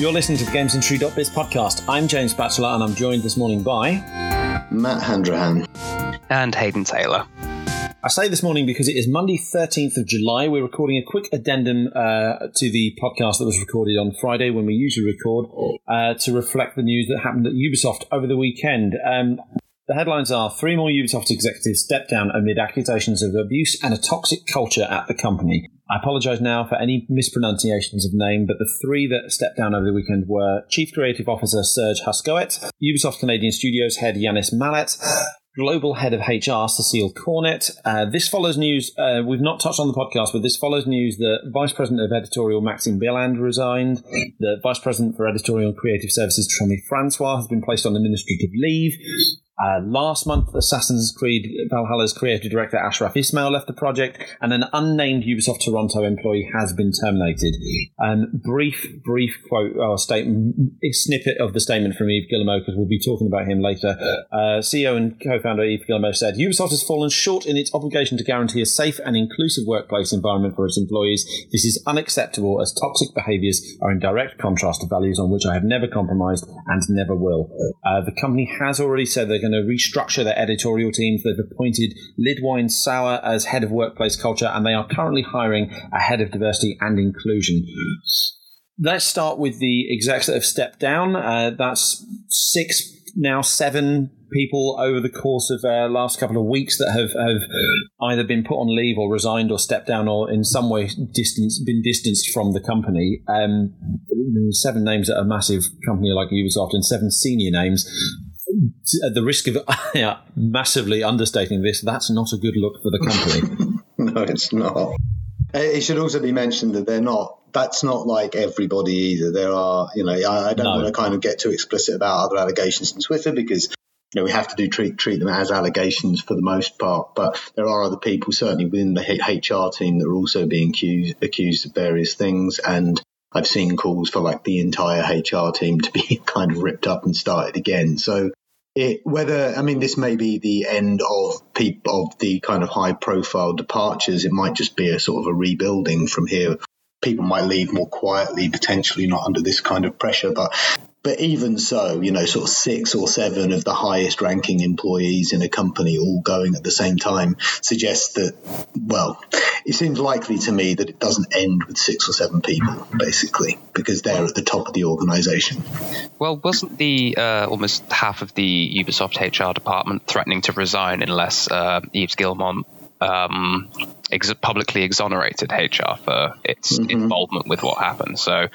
You're listening to the GamesIndustry.biz podcast. I'm James Batchelor, and I'm joined this morning by Matt Handrahan and Hayden Taylor. I say this morning because it is Monday, 13th of July. We're recording a quick addendum to the podcast that was recorded on Friday when we usually record to reflect the news that happened at Ubisoft over the weekend. The headlines are: 3 more Ubisoft executives step down amid accusations of abuse and a toxic culture at the company. I apologise now for any mispronunciations of name, but the 3 that stepped down over the weekend were Chief Creative Officer Serge Huskoet, Ubisoft Canadian Studios Head Yanis Mallet, Global Head of HR Cecile Cornet. This follows news, we've not touched on the podcast, but this follows news that Vice President of Editorial Maxime Billand resigned, the Vice President for Editorial and Creative Services Tromi Francois has been placed on administrative leave. Last month, Assassin's Creed Valhalla's creative director Ashraf Ismail left the project, and an unnamed Ubisoft Toronto employee has been terminated. Brief quote or snippet of the statement from Yves Guillemot, because we'll be talking about him later. CEO and co-founder Yves Guillemot said, "Ubisoft has fallen short in its obligation to guarantee a safe and inclusive workplace environment for its employees. This is unacceptable, as toxic behaviours are in direct contrast to values on which I have never compromised and never will." The company has already said they're going to restructure their editorial teams. They've appointed Lidwine Sauer as head of workplace culture, and they are currently hiring a head of diversity and inclusion. Let's start with the execs that have stepped down. That's 7 people over the course of last couple of weeks that have either been put on leave or resigned or stepped down or in some way been distanced from the company. 7 names at a massive company like Ubisoft and 7 senior names. At the risk of massively understating this, that's not a good look for the company. No, it's not. It should also be mentioned that they're not. That's not like everybody either. There are, I don't want to kind of get too explicit about other allegations in Twitter because we have to treat them as allegations for the most part. But there are other people certainly within the HR team that are also being accused of various things, and I've seen calls for like the entire HR team to be kind of ripped up and started again. So this may be the end of the kind of high profile departures. It might just be a sort of a rebuilding from here. People might leave more quietly, potentially not under this kind of pressure, but even so, sort of 6 or 7 of the highest ranking employees in a company all going at the same time suggests that, it seems likely to me that it doesn't end with 6 or 7 people, basically, because they're at the top of the organisation. Well, wasn't the almost half of the Ubisoft HR department threatening to resign unless Yves Guillemot publicly exonerated HR for its involvement with what happened? So,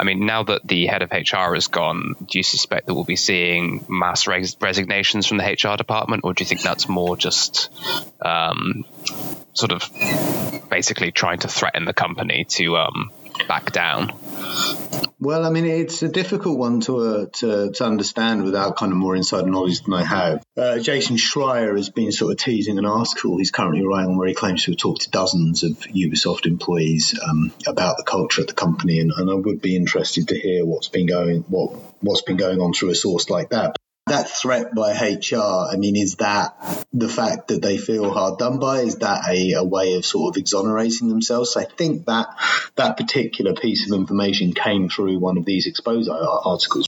now that the head of HR is gone, do you suspect that we'll be seeing mass resignations from the HR department, or do you think that's more just sort of basically trying to threaten the company to back down? Well, it's a difficult one to understand without kind of more insider knowledge than I have. Jason Schreier has been sort of teasing an article he's currently writing where he claims to have talked to dozens of Ubisoft employees about the culture at the company, and I would be interested to hear what's been going on through a source like that. That threat by HR, is that the fact that they feel hard done by? Is that a way of sort of exonerating themselves? So I think that particular piece of information came through one of these Exposé articles,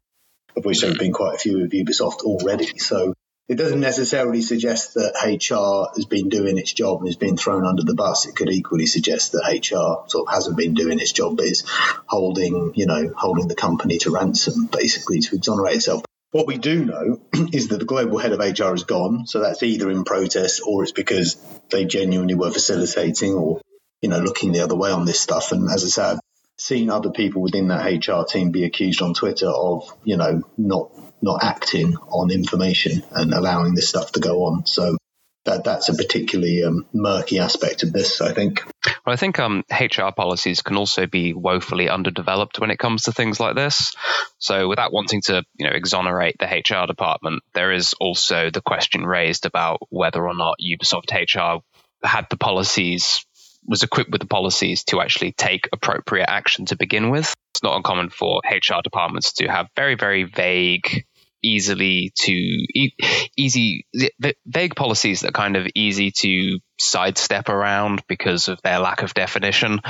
of which there have been quite a few of Ubisoft already. So it doesn't necessarily suggest that HR has been doing its job and has been thrown under the bus. It could equally suggest that HR sort of hasn't been doing its job, but is holding the company to ransom, basically, to exonerate itself. What we do know is that the global head of HR is gone, so that's either in protest or it's because they genuinely were facilitating or, looking the other way on this stuff. And as I said, I've seen other people within that HR team be accused on Twitter of, not acting on information and allowing this stuff to go on. So that's a particularly murky aspect of this, I think. Well, I think HR policies can also be woefully underdeveloped when it comes to things like this. So without wanting to, exonerate the HR department, there is also the question raised about whether or not Ubisoft HR was equipped with the policies to actually take appropriate action to begin with. It's not uncommon for HR departments to have very, very vague vague policies that are kind of easy to sidestep around because of their lack of definition.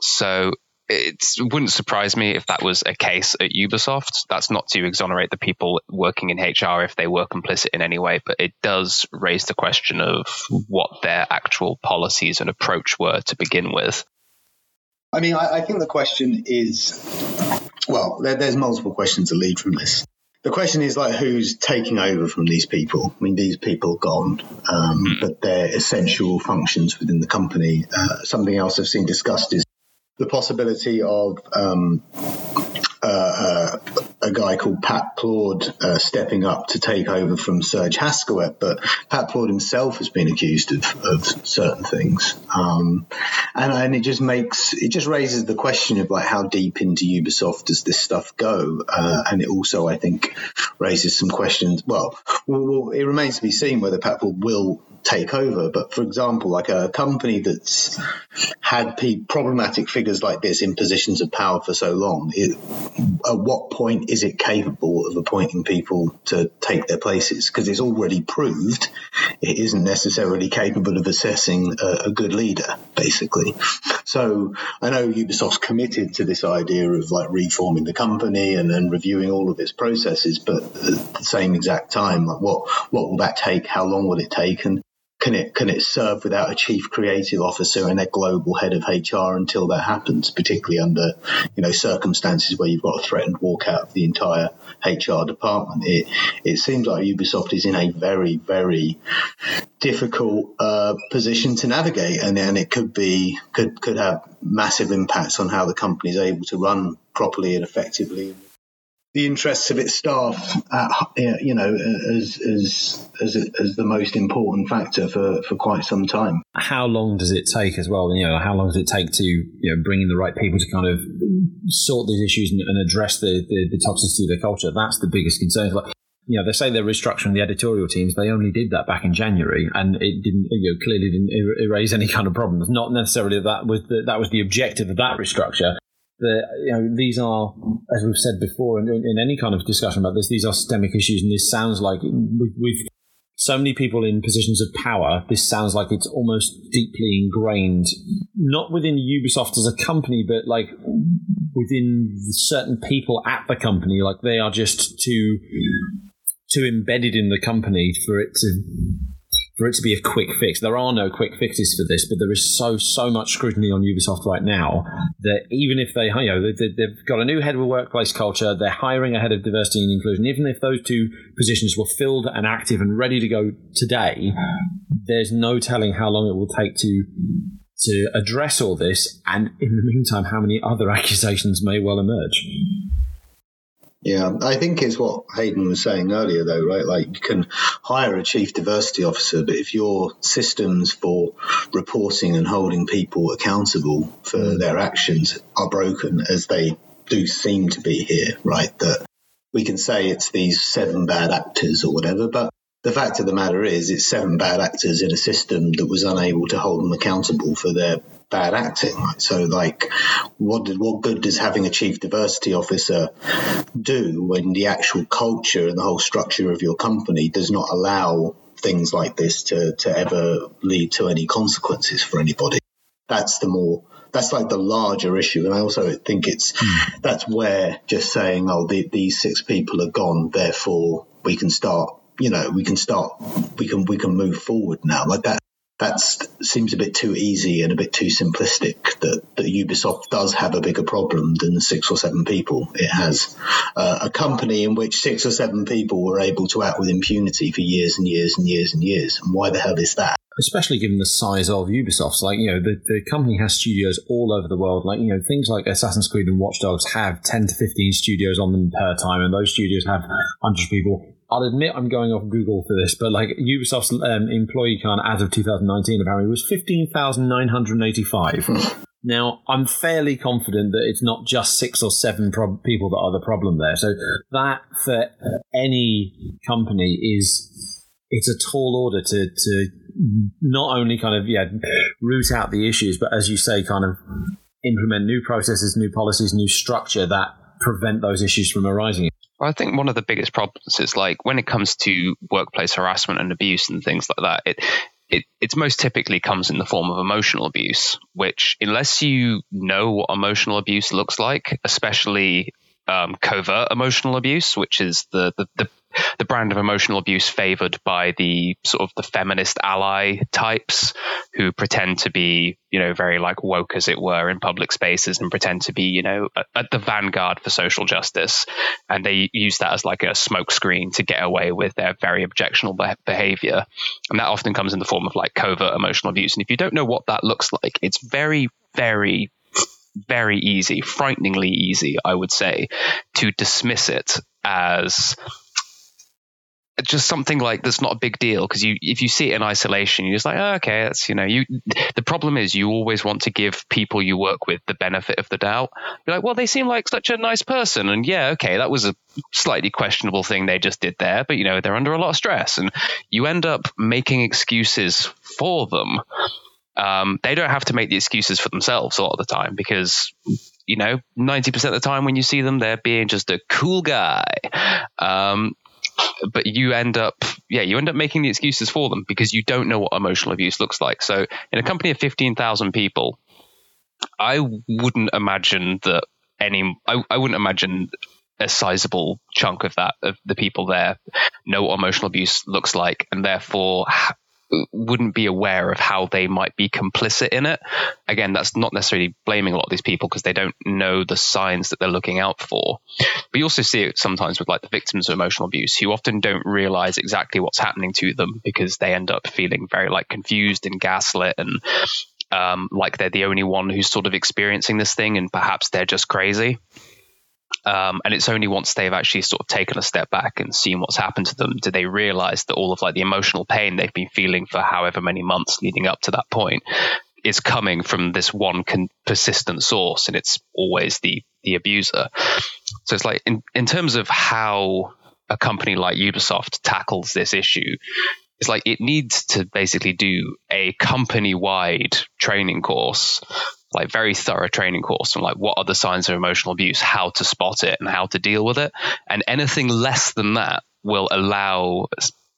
So it wouldn't surprise me if that was a case at Ubisoft. That's not to exonerate the people working in HR if they were complicit in any way, but it does raise the question of what their actual policies and approach were to begin with. I mean, I think the question is, well, there's multiple questions to lead from this. The question is, like, who's taking over from these people? I mean, these people are gone, but their essential functions within the company. Something else I've seen discussed is the possibility of a guy called Pat Plaud stepping up to take over from Serge Huskoet, but Pat Plaud himself has been accused of certain things, and it just raises the question of, like, how deep into Ubisoft does this stuff go, and it also, I think, raises some questions. Well, it remains to be seen whether Pat Plaud will take over, but for example, like, a company that's had problematic figures like this in positions of power for so long, at what point is it capable of appointing people to take their places? Because it's already proved it isn't necessarily capable of assessing a good leader, basically. So I know Ubisoft's committed to this idea of, like, reforming the company and reviewing all of its processes, but at the same exact time, like, what will that take? How long will it take? And Can it serve without a chief creative officer and a global head of HR until that happens, particularly under, you know, circumstances where you've got a threatened walkout of the entire HR department? It seems like Ubisoft is in a very, very difficult position to navigate, and it could have massive impacts on how the company is able to run properly and effectively. The interests of its staff, as the most important factor for quite some time. How long does it take as well? You know, how long does it take to, you know, bring in the right people to kind of sort these issues and address the toxicity of the culture? That's the biggest concern. Like, you know, they say they're restructuring the editorial teams. They only did that back in January, and it didn't, you know, clearly didn't erase any kind of problems. Not necessarily that was the objective of that restructure. You know, these are, as we've said before, in any kind of discussion about this, these are systemic issues, and this sounds like, with so many people in positions of power, this sounds like it's almost deeply ingrained, not within Ubisoft as a company, but, like, within certain people at the company. Like, they are just too embedded in the company for it to be a quick fix. There are no quick fixes for this, but there is so much scrutiny on Ubisoft right now that even if they, you know, they've got a new head of workplace culture, they're hiring a head of diversity and inclusion, even if those two positions were filled and active and ready to go today, there's no telling how long it will take to address all this, and in the meantime, how many other accusations may well emerge. Yeah, I think it's what Hayden was saying earlier, though, right? Like, you can hire a chief diversity officer, but if your systems for reporting and holding people accountable for their actions are broken, as they do seem to be here, right, that we can say it's these 7 bad actors or whatever, but the fact of the matter is it's 7 bad actors in a system that was unable to hold them accountable for their bad acting. Right? So, like, what good does having a chief diversity officer do when the actual culture and the whole structure of your company does not allow things like this to ever lead to any consequences for anybody? That's like the larger issue. And I also think that's where just saying, oh, these 6 people are gone, therefore we can start, you know, we can move forward now. Like, that seems a bit too easy and a bit too simplistic, that Ubisoft does have a bigger problem than 6 or 7 people. It has a company in which 6 or 7 people were able to act with impunity for years and years and years and years. And why the hell is that? Especially given the size of Ubisoft. Like, you know, the company has studios all over the world. Like, you know, things like Assassin's Creed and Watch Dogs have 10 to 15 studios on them per time, and those studios have hundreds of people. I'll admit I'm going off Google for this, but, like, Ubisoft's employee count as of 2019 apparently was 15,985. Now, I'm fairly confident that it's not just 6 or 7 people that are the problem there. So that, for any company, it's a tall order to not only kind of root out the issues, but, as you say, kind of implement new processes, new policies, new structure that prevent those issues from arising. I think one of the biggest problems is, like, when it comes to workplace harassment and abuse and things like that, it It most typically comes in the form of emotional abuse, which, unless you know what emotional abuse looks like, especially covert emotional abuse, which is the brand of emotional abuse favored by the sort of the feminist ally types who pretend to be, you know, very like woke, as it were, in public spaces and pretend to be, you know, at the vanguard for social justice. And they use that as like a smokescreen to get away with their very objectionable behavior. And that often comes in the form of like covert emotional abuse. And if you don't know what that looks like, it's very, very, very easy, frighteningly easy, I would say, to dismiss it as just something like that's not a big deal, because if you see it in isolation, you're just like, oh, okay, that's, you know, the problem is you always want to give people you work with the benefit of the doubt. You're like, well, they seem like such a nice person, and yeah, okay, that was a slightly questionable thing they just did there, but you know, they're under a lot of stress, and you end up making excuses for them. They don't have to make the excuses for themselves a lot of the time, because, you know, 90% of the time when you see them, they're being just a cool guy. But you end up making the excuses for them because you don't know what emotional abuse looks like. So in a company of 15,000 people, I wouldn't imagine a sizable chunk of the people there know what emotional abuse looks like, and therefore wouldn't be aware of how they might be complicit in it. Again, that's not necessarily blaming a lot of these people because they don't know the signs that they're looking out for. But you also see it sometimes with like the victims of emotional abuse, who often don't realize exactly what's happening to them because they end up feeling very like confused and gaslit and like they're the only one who's sort of experiencing this thing, and perhaps they're just crazy. And it's only once they've actually sort of taken a step back and seen what's happened to them do they realize that all of like the emotional pain they've been feeling for however many months leading up to that point is coming from this one persistent source, and it's always the abuser. So it's like in terms of how a company like Ubisoft tackles this issue, it's like it needs to basically do a company-wide training course, like very thorough training course on like what are the signs of emotional abuse, how to spot it and how to deal with it. And anything less than that will allow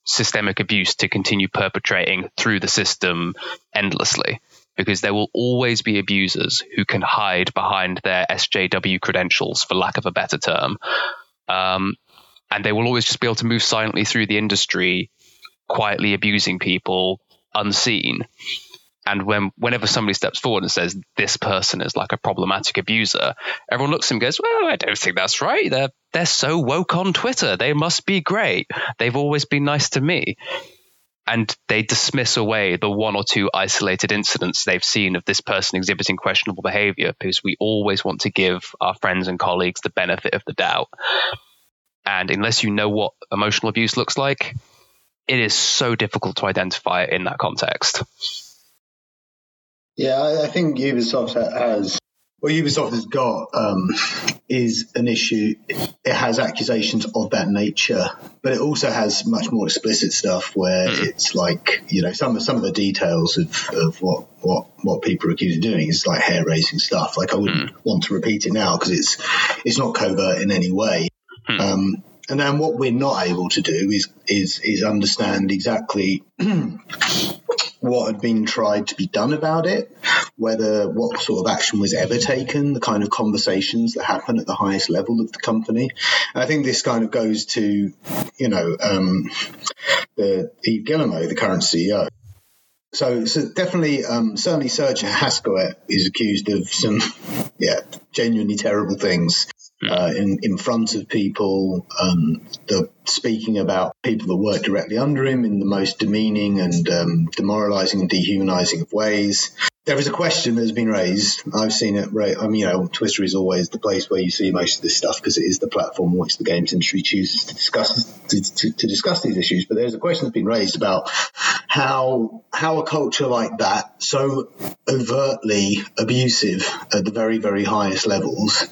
systemic abuse to continue perpetrating through the system endlessly, because there will always be abusers who can hide behind their SJW credentials, for lack of a better term. And they will always just be able to move silently through the industry, quietly abusing people unseen. And whenever somebody steps forward and says this person is like a problematic abuser, everyone looks at him and goes, well, I don't think that's right. They're so woke on Twitter. They must be great. They've always been nice to me. And they dismiss away the one or two isolated incidents they've seen of this person exhibiting questionable behavior, because we always want to give our friends and colleagues the benefit of the doubt. And unless you know what emotional abuse looks like, it is so difficult to identify it in that context. Yeah, I think Ubisoft has got is an issue. It has accusations of that nature, but it also has much more explicit stuff where it's like, you know, some of the details of what people are accused of doing is like hair raising stuff. Like I wouldn't want to repeat it now because it's not covert in any way. And then what we're not able to do is understand exactly what had been tried to be done about it, whether what sort of action was ever taken, the kind of conversations that happen at the highest level of the company. And I think this kind of goes to, you know, Yves Guillemot, the current CEO. So definitely, certainly Serge Huskoet is accused of some, genuinely terrible things. In front of people, speaking about people that work directly under him in the most demeaning and demoralizing and dehumanizing of ways. There is a question that has been raised. I've seen it. Twitter is always the place where you see most of this stuff because it is the platform on which the games industry chooses to discuss these issues. But there's a question that's been raised about how a culture like that, so overtly abusive at the very, very highest levels,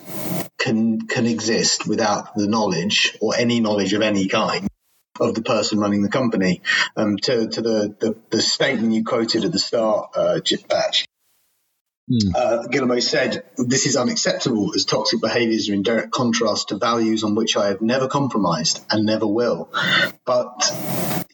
can exist without the knowledge or any knowledge of any kind of the person running the company. To the statement you quoted at the start, Batch, Guillemot said, "This is unacceptable, as toxic behaviours are in direct contrast to values on which I have never compromised and never will." But,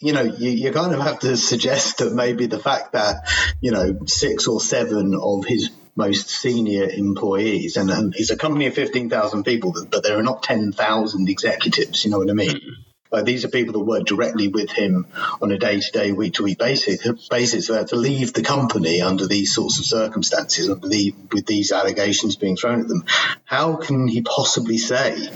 you know, you kind of have to suggest that maybe the fact that, you know, 6 or 7 of his most senior employees, and it's a company of 15,000 people, but there are not 10,000 executives, you know what I mean? Mm-hmm. These are people that work directly with him on a day-to-day, week-to-week basis. So they have to leave the company under these sorts of circumstances, with these allegations being thrown at them. How can he possibly say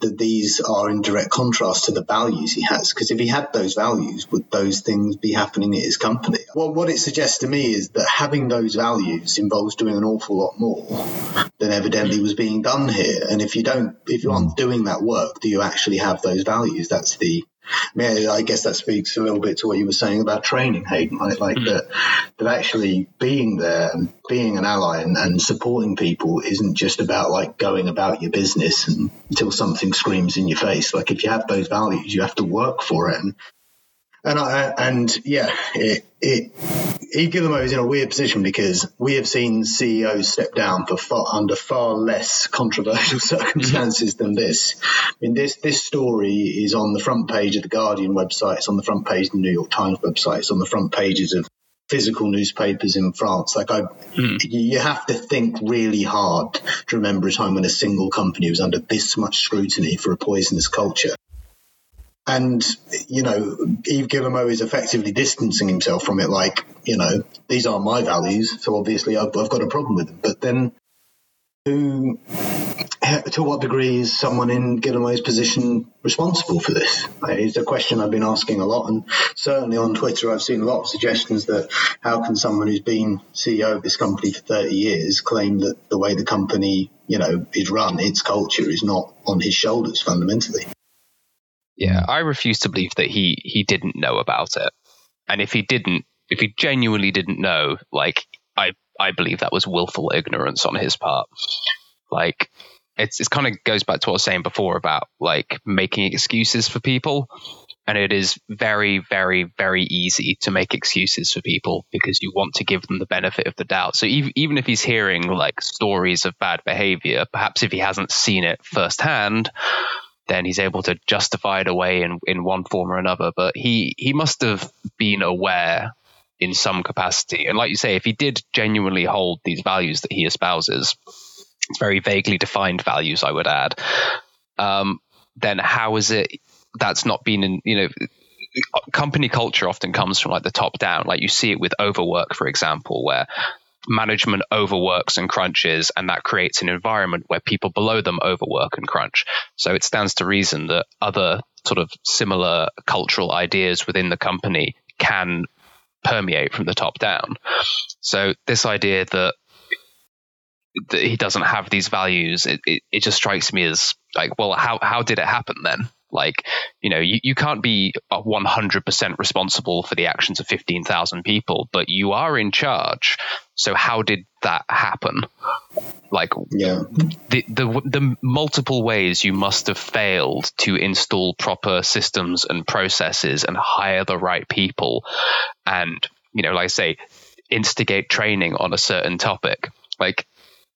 that these are in direct contrast to the values he has? Because if he had those values, would those things be happening at his company? Well, what it suggests to me is that having those values involves doing an awful lot more than evidently was being done here. And if you aren't doing that work, do you actually have those values? I guess that speaks a little bit to what you were saying about training, Hayden, right? Like that actually being there and being an ally and supporting people isn't just about like going about your business until something screams in your face. Like if you have those values, you have to work for it. Yves Guillemot is in a weird position because we have seen CEOs step down under far less controversial circumstances than this. I mean, this story is on the front page of the Guardian website. It's on the front page of the New York Times website. It's on the front pages of physical newspapers in France. You have to think really hard to remember a time when a single company was under this much scrutiny for a poisonous culture. And, you know, Yves Guillemot is effectively distancing himself from it, like, you know, these aren't my values, so obviously I've got a problem with them. But then to what degree is someone in Guillemot's position responsible for this? It's a question I've been asking a lot, and certainly on Twitter I've seen a lot of suggestions that how can someone who's been CEO of this company for 30 years claim that the way the company, you know, is run, its culture, is not on his shoulders fundamentally. Yeah, I refuse to believe that he didn't know about it. And if he genuinely didn't know, like, I believe that was willful ignorance on his part. Like, it's kind of goes back to what I was saying before about, like, making excuses for people. And it is very, very, very easy to make excuses for people because you want to give them the benefit of the doubt. So even if he's hearing, like, stories of bad behavior, perhaps if he hasn't seen it firsthand, then he's able to justify it away in one form or another. But he must have been aware in some capacity. And like you say, if he did genuinely hold these values that he espouses, it's very vaguely defined values, I would add, then how is it that's not been in, you know, company culture often comes from like the top down. Like you see it with overwork, for example, where management overworks and crunches, and that creates an environment where people below them overwork and crunch. So it stands to reason that other sort of similar cultural ideas within the company can permeate from the top down. So this idea that he doesn't have these values, it just strikes me as like, well, how did it happen then? Like, you know, you can't be 100% responsible for the actions of 15,000 people, but you are in charge. So how did that happen? Like, yeah. The multiple ways you must have failed to install proper systems and processes and hire the right people and, you know, like I say, instigate training on a certain topic. Like,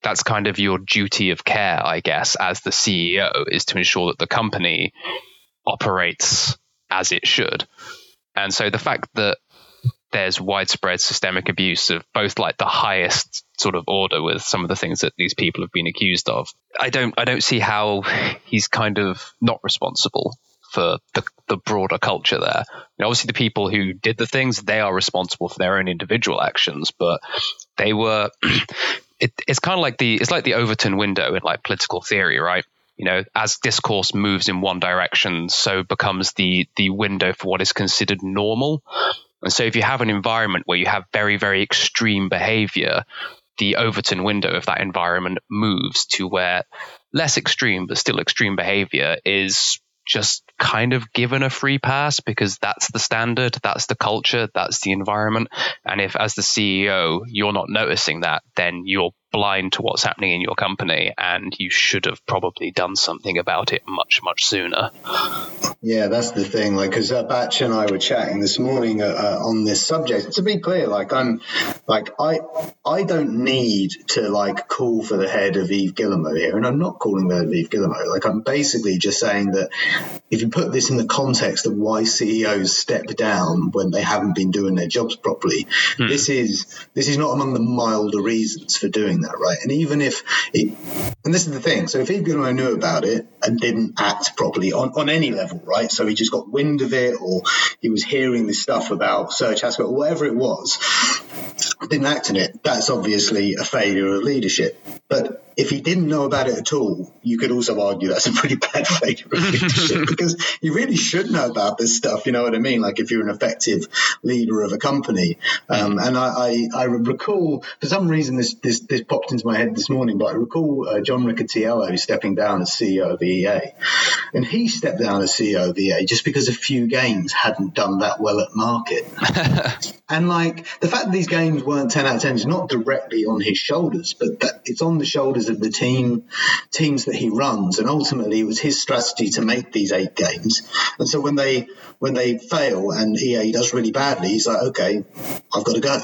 that's kind of your duty of care, I guess, as the CEO, is to ensure that the company operates as it should. And so the fact that there's widespread systemic abuse of both like the highest sort of order with some of the things that these people have been accused of, I don't see how he's kind of not responsible for the broader culture there. You know, obviously the people who did the things, they are responsible for their own individual actions, but they were... It's kind of like the Overton window in like political theory, right? You know, as discourse moves in one direction, so becomes the window for what is considered normal. And so if you have an environment where you have very, very extreme behavior, the Overton window of that environment moves to where less extreme, but still extreme behavior is just kind of given a free pass because that's the standard, that's the culture, that's the environment. And if as the CEO, you're not noticing that, then you're blind to what's happening in your company, and you should have probably done something about it much, much sooner. Yeah, that's the thing. Like, because Batch and I were chatting this morning on this subject. To be clear, like, I don't need to like call for the head of Yves Guillemot here, and I'm not calling for Yves Guillemot. Like, I'm basically just saying that if you put this in the context of why CEOs step down when they haven't been doing their jobs properly, this is not among the milder reasons for doing that, right? And even if it, and this is the thing, so if Yves Guillemot knew about it and didn't act properly on any level, right? So he just got wind of it, or he was hearing this stuff about Serge Huskoet, or whatever it was, didn't act on it, that's obviously a failure of leadership. But if he didn't know about it at all, you could also argue that's a pretty bad failure of leadership, because you really should know about this stuff, you know what I mean? Like, if you're an effective leader of a company. And I recall, for some reason, this popped into my head this morning, but I recall John Riccitiello stepping down as CEO of EA. And he stepped down as CEO of EA just because a few games hadn't done that well at market. And, like, the fact that these games weren't 10 out of 10 is not directly on his shoulders, but that it's on the shoulders of the teams that he runs, and ultimately it was his strategy to make these 8 games. And so when they fail and EA does really badly, he's like, okay, I've got to go.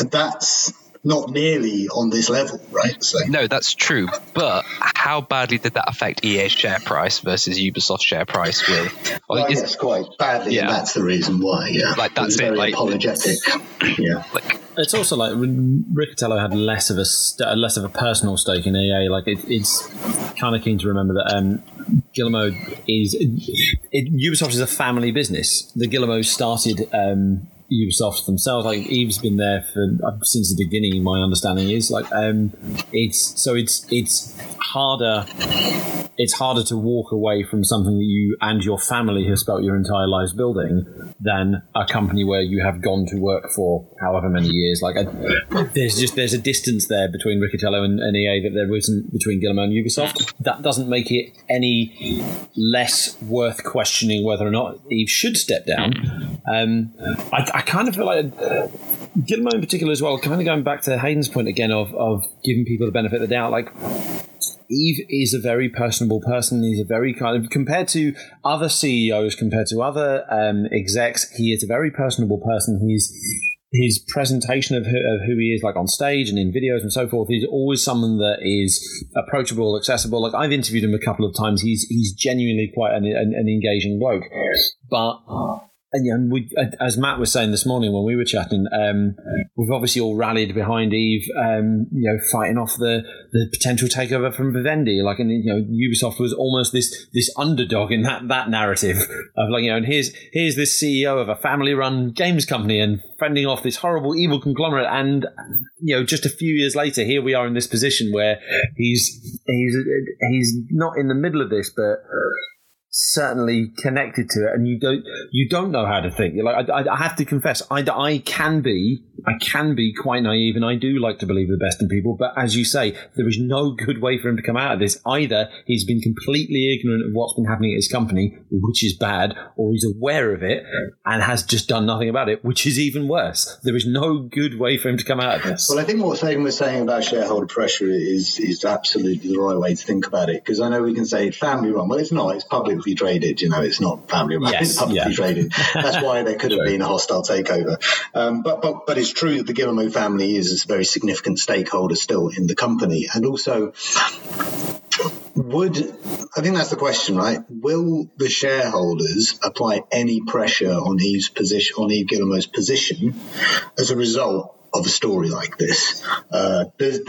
And that's not nearly on this level, right? So. No, that's true. But how badly did that affect EA's share price versus Ubisoft's share price? Yes, quite badly. Yeah. And that's the reason why. Yeah, like that's it. Very like, apologetic. Yeah. Like, it's also like Riccitiello had less of a personal stake in EA. Like it's kind of keen to remember that Guillemot Ubisoft is a family business. The Guillemot started. Ubisoft themselves, like Yves been there for since the beginning. My understanding is like it's harder to walk away from something that you and your family have spent your entire lives building than a company where you have gone to work for however many years. Like there's a distance there between Riccitiello and EA that there isn't between Guillemot and Ubisoft. That doesn't make it any less worth questioning whether or not Yves should step down. I kind of feel like Guillemot in particular as well, kind of going back to Hayden's point again of giving people the benefit of the doubt, like Yves is a very personable person. He's a very kind of, compared to other CEOs, compared to other execs, he is a very personable person. His presentation of who he is, like on stage and in videos and so forth, he's always someone that is approachable, accessible. Like I've interviewed him a couple of times. He's genuinely quite an engaging bloke. But... And we, as Matt was saying this morning when we were chatting, we've obviously all rallied behind Yves, fighting off the potential takeover from Vivendi. Like, and Ubisoft was almost this underdog in that narrative of like, and here's this CEO of a family-run games company and fending off this horrible evil conglomerate, and just a few years later, here we are in this position where he's not in the middle of this, but. Certainly connected to it, and you don't know how to think. You're like, I have to confess, I can be quite naive, and I do like to believe the best in people, but as you say, there is no good way for him to come out of this. Either he's been completely ignorant of what's been happening at his company, which is bad, or he's aware of it and has just done nothing about it, which is even worse. There is no good way for him to come out of this. Well, I think what Fagan was saying about shareholder pressure is absolutely the right way to think about it, because I know we can say family run. Well, it's not. It's public. Traded, it's not family. Yes, it's publicly traded. That's why there could have been a hostile takeover. But it's true that the Guillemot family is a very significant stakeholder still in the company, and also. I think that's the question, right? Will the shareholders apply any pressure on Yves' position, on Yves Guillemot's position, as a result of a story like this? Does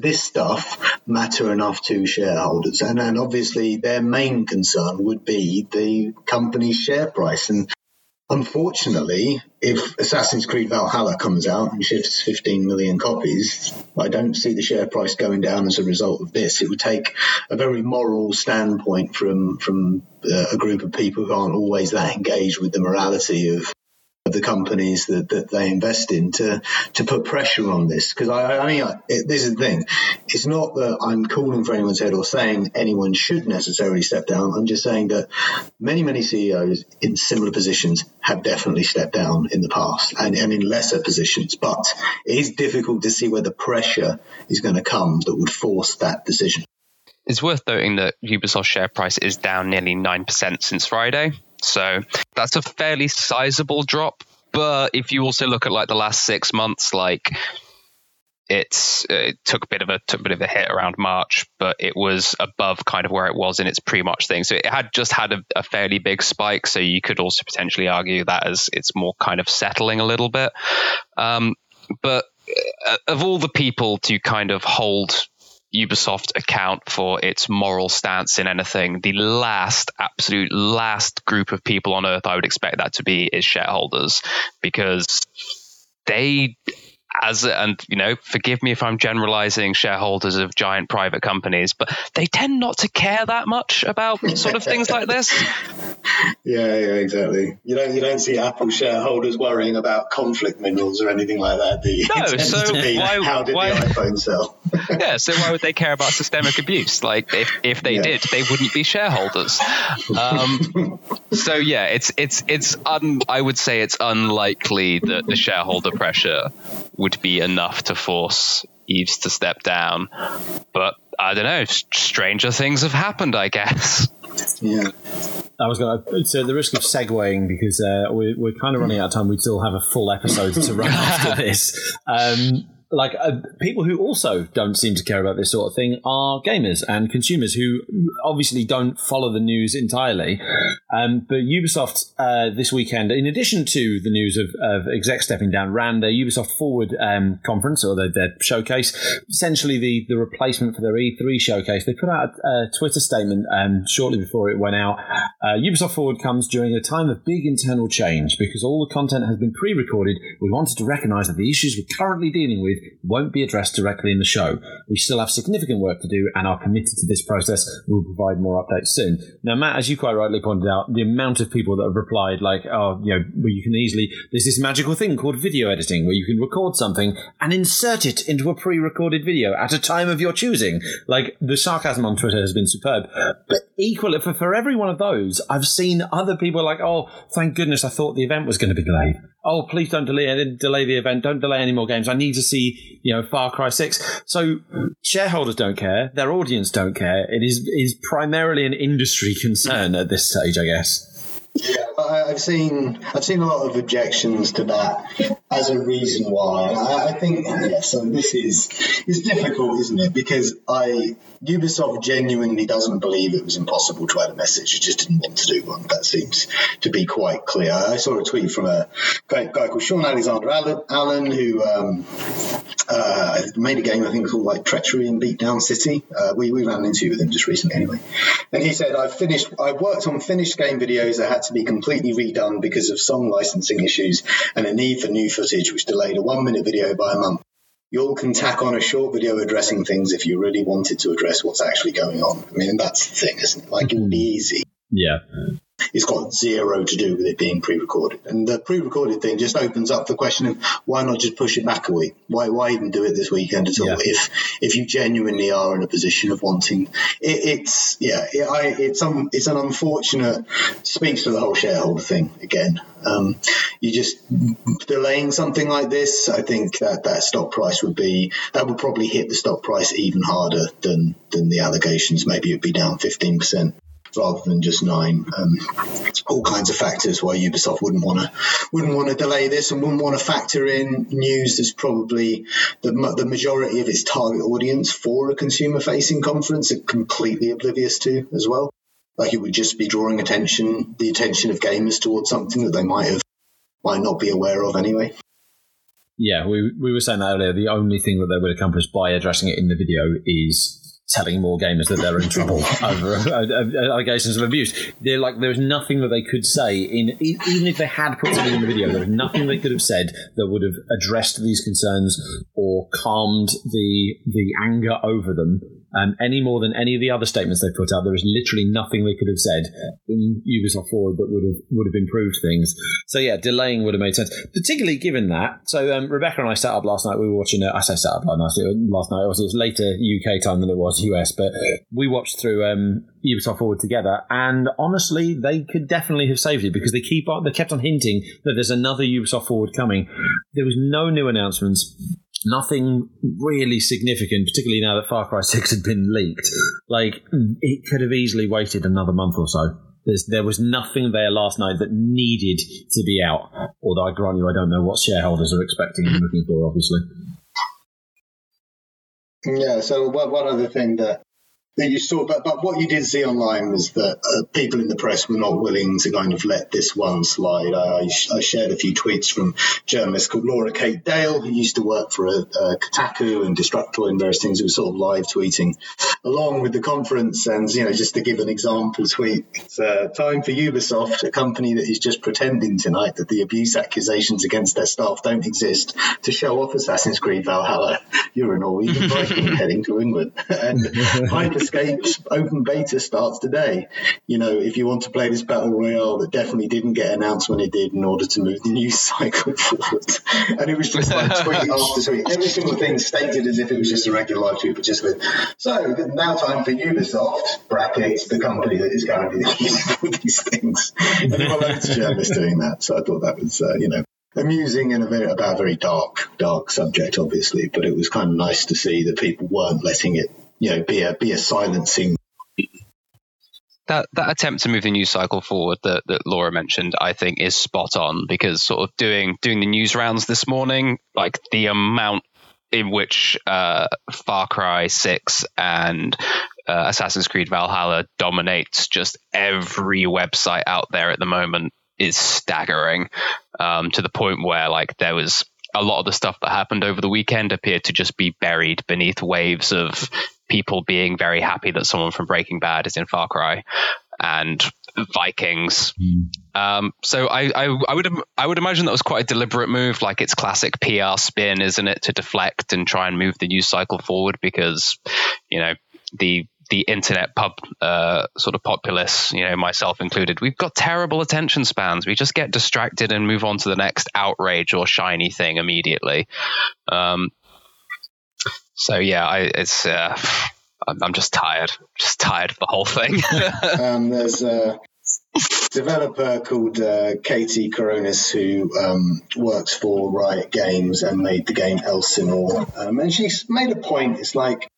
this stuff matter enough to shareholders? And obviously their main concern would be the company's share price. And unfortunately, if Assassin's Creed Valhalla comes out and shifts 15 million copies, I don't see the share price going down as a result of this. It would take a very moral standpoint from a group of people who aren't always that engaged with the morality of of the companies that they invest in to put pressure on this. Because this is the thing. It's not that I'm calling for anyone's head or saying anyone should necessarily step down. I'm just saying that many CEOs in similar positions have definitely stepped down in the past and in lesser positions. But it is difficult to see where the pressure is going to come that would force that decision. It's worth noting that Ubisoft's share price is down nearly 9% since Friday. So that's a fairly sizable drop. But if you also look at like the last 6 months, like it took a bit of a hit around March, but it was above kind of where it was in its pre-March thing. So it had just had a fairly big spike. So you could also potentially argue that as it's more kind of settling a little bit. But of all the people to kind of hold Ubisoft account for its moral stance in anything, the absolute last group of people on earth I would expect that to be is shareholders, because they, forgive me if I'm generalizing shareholders of giant private companies, but they tend not to care that much about sort of things like this. Yeah, exactly. You don't see Apple shareholders worrying about conflict minerals or anything like that, do you? No, so how did the iPhone sell? Yeah, so why would they care about systemic abuse? Like, if they did, they wouldn't be shareholders. So yeah, I would say it's unlikely that the shareholder pressure would be enough to force Yves to step down. But I don't know, stranger things have happened, I guess. Yeah. So the risk of segueing, because we're kind of running out of time, we still have a full episode to run after this. People who also don't seem to care about this sort of thing are gamers and consumers who obviously don't follow the news entirely. But Ubisoft this weekend, in addition to the news of exec stepping down, ran their Ubisoft Forward conference, or their showcase, essentially the replacement for their E3 showcase. They put out a Twitter statement shortly before it went out. Ubisoft Forward comes during a time of big internal change. Because all the content has been pre-recorded, we wanted to recognise that the issues we're currently dealing with won't be addressed directly in the show. We still have significant work to do and are committed to this process. We'll provide more updates soon. Now, Matt, as you quite rightly pointed out, the amount of people that have replied there's this magical thing called video editing where you can record something and insert it into a pre-recorded video at a time of your choosing. Like, the sarcasm on Twitter has been superb. But equally, for every one of those, I've seen other people like, oh, thank goodness I thought the event was going to be delayed. Oh, please don't delay the event. Don't delay any more games. I need to see, Far Cry 6. So shareholders don't care. Their audience don't care. It is primarily an industry concern at this stage, I guess. Yeah, I've seen a lot of objections to that as a reason why. I think it's difficult, isn't it? Because Ubisoft genuinely doesn't believe it was impossible to add a message. It just didn't want to do one. That seems to be quite clear. I saw a tweet from a great guy called Sean Alexander Allen who made a game I think called Treachery in Beatdown City. We ran into with him just recently anyway. And he said, I worked on finished game videos that had to be completely redone because of song licensing issues and a need for new footage, which delayed a 1-minute video by a month. You all can tack on a short video addressing things if you really wanted to address what's actually going on. I mean, that's the thing, isn't it? It would be easy. Yeah. It's got zero to do with it being pre-recorded. And the pre-recorded thing just opens up the question of why not just push it back a week? Why even do it this weekend at all? Yeah. If you genuinely are in a position of wanting it's an unfortunate, speaks to the whole shareholder thing again. You just delaying something like this, I think that stock price would probably hit the stock price even harder than the allegations. Maybe it'd be down 15%. Rather than just 9, all kinds of factors why Ubisoft wouldn't want to delay this and wouldn't want to factor in news that's probably the majority of its target audience for a consumer-facing conference are completely oblivious to as well. Like, it would just be drawing the attention of gamers towards something that they might not be aware of anyway. Yeah, we were saying that earlier. The only thing that they would accomplish by addressing it in the video is telling more gamers that they're in trouble over allegations of abuse. They're like, there was nothing that they could say, even if they had put something in the video, there was nothing they could have said that would have addressed these concerns or calmed the anger over them. any more than any of the other statements they've put out. There is literally nothing they could have said in Ubisoft Forward that would have improved things. So yeah, delaying would have made sense, particularly given that. So Rebekah and I sat up last night. We were watching. I say sat up last night. Obviously, it was later UK time than it was US, but we watched through Ubisoft Forward together. And honestly, they could definitely have saved it because they kept on hinting that there's another Ubisoft Forward coming. There was no new announcements. Nothing really significant, particularly now that Far Cry 6 had been leaked. Like, it could have easily waited another month or so. There was nothing there last night that needed to be out. Although I grant you, I don't know what shareholders are expecting and looking for, obviously. Yeah, so one other thing that you saw, but what you did see online was that people in the press were not willing to kind of let this one slide. I shared a few tweets from journalists called Laura Kate Dale, who used to work for Kotaku and Destructoid and various things, who was sort of live tweeting along with the conference. And, you know, just to give an example tweet, it's time for Ubisoft, a company that is just pretending tonight that the abuse accusations against their staff don't exist, to show off Assassin's Creed Valhalla. You're a Norwegian Viking heading to England. And Escapes open beta starts today. You know, if you want to play this battle royale that definitely didn't get announced when it did in order to move the news cycle forward. And it was just like tweet after tweet. Every single thing stated as if it was just a regular live tweet, but just with, so now time for Ubisoft, brackets, the company that is going to be using all these things. And there were loads of journalists doing that. So I thought that was, amusing and a very dark subject, obviously. But it was kind of nice to see that people weren't letting it, be a silencing. That attempt to move the news cycle forward that Laura mentioned, I think, is spot on, because sort of doing the news rounds this morning, like the amount in which Far Cry 6 and Assassin's Creed Valhalla dominates just every website out there at the moment is staggering, to the point where like there was a lot of the stuff that happened over the weekend appeared to just be buried beneath waves of people being very happy that someone from Breaking Bad is in Far Cry and Vikings. So I would imagine that was quite a deliberate move. Like, it's classic PR spin, isn't it, to deflect and try and move the news cycle forward, because, you know, the internet sort of populace, myself included, we've got terrible attention spans. We just get distracted and move on to the next outrage or shiny thing immediately. So yeah, I'm just tired. Just tired of the whole thing. There's developer called Katie Coronis, who works for Riot Games and made the game Elsinore. And she's made a point. It's like,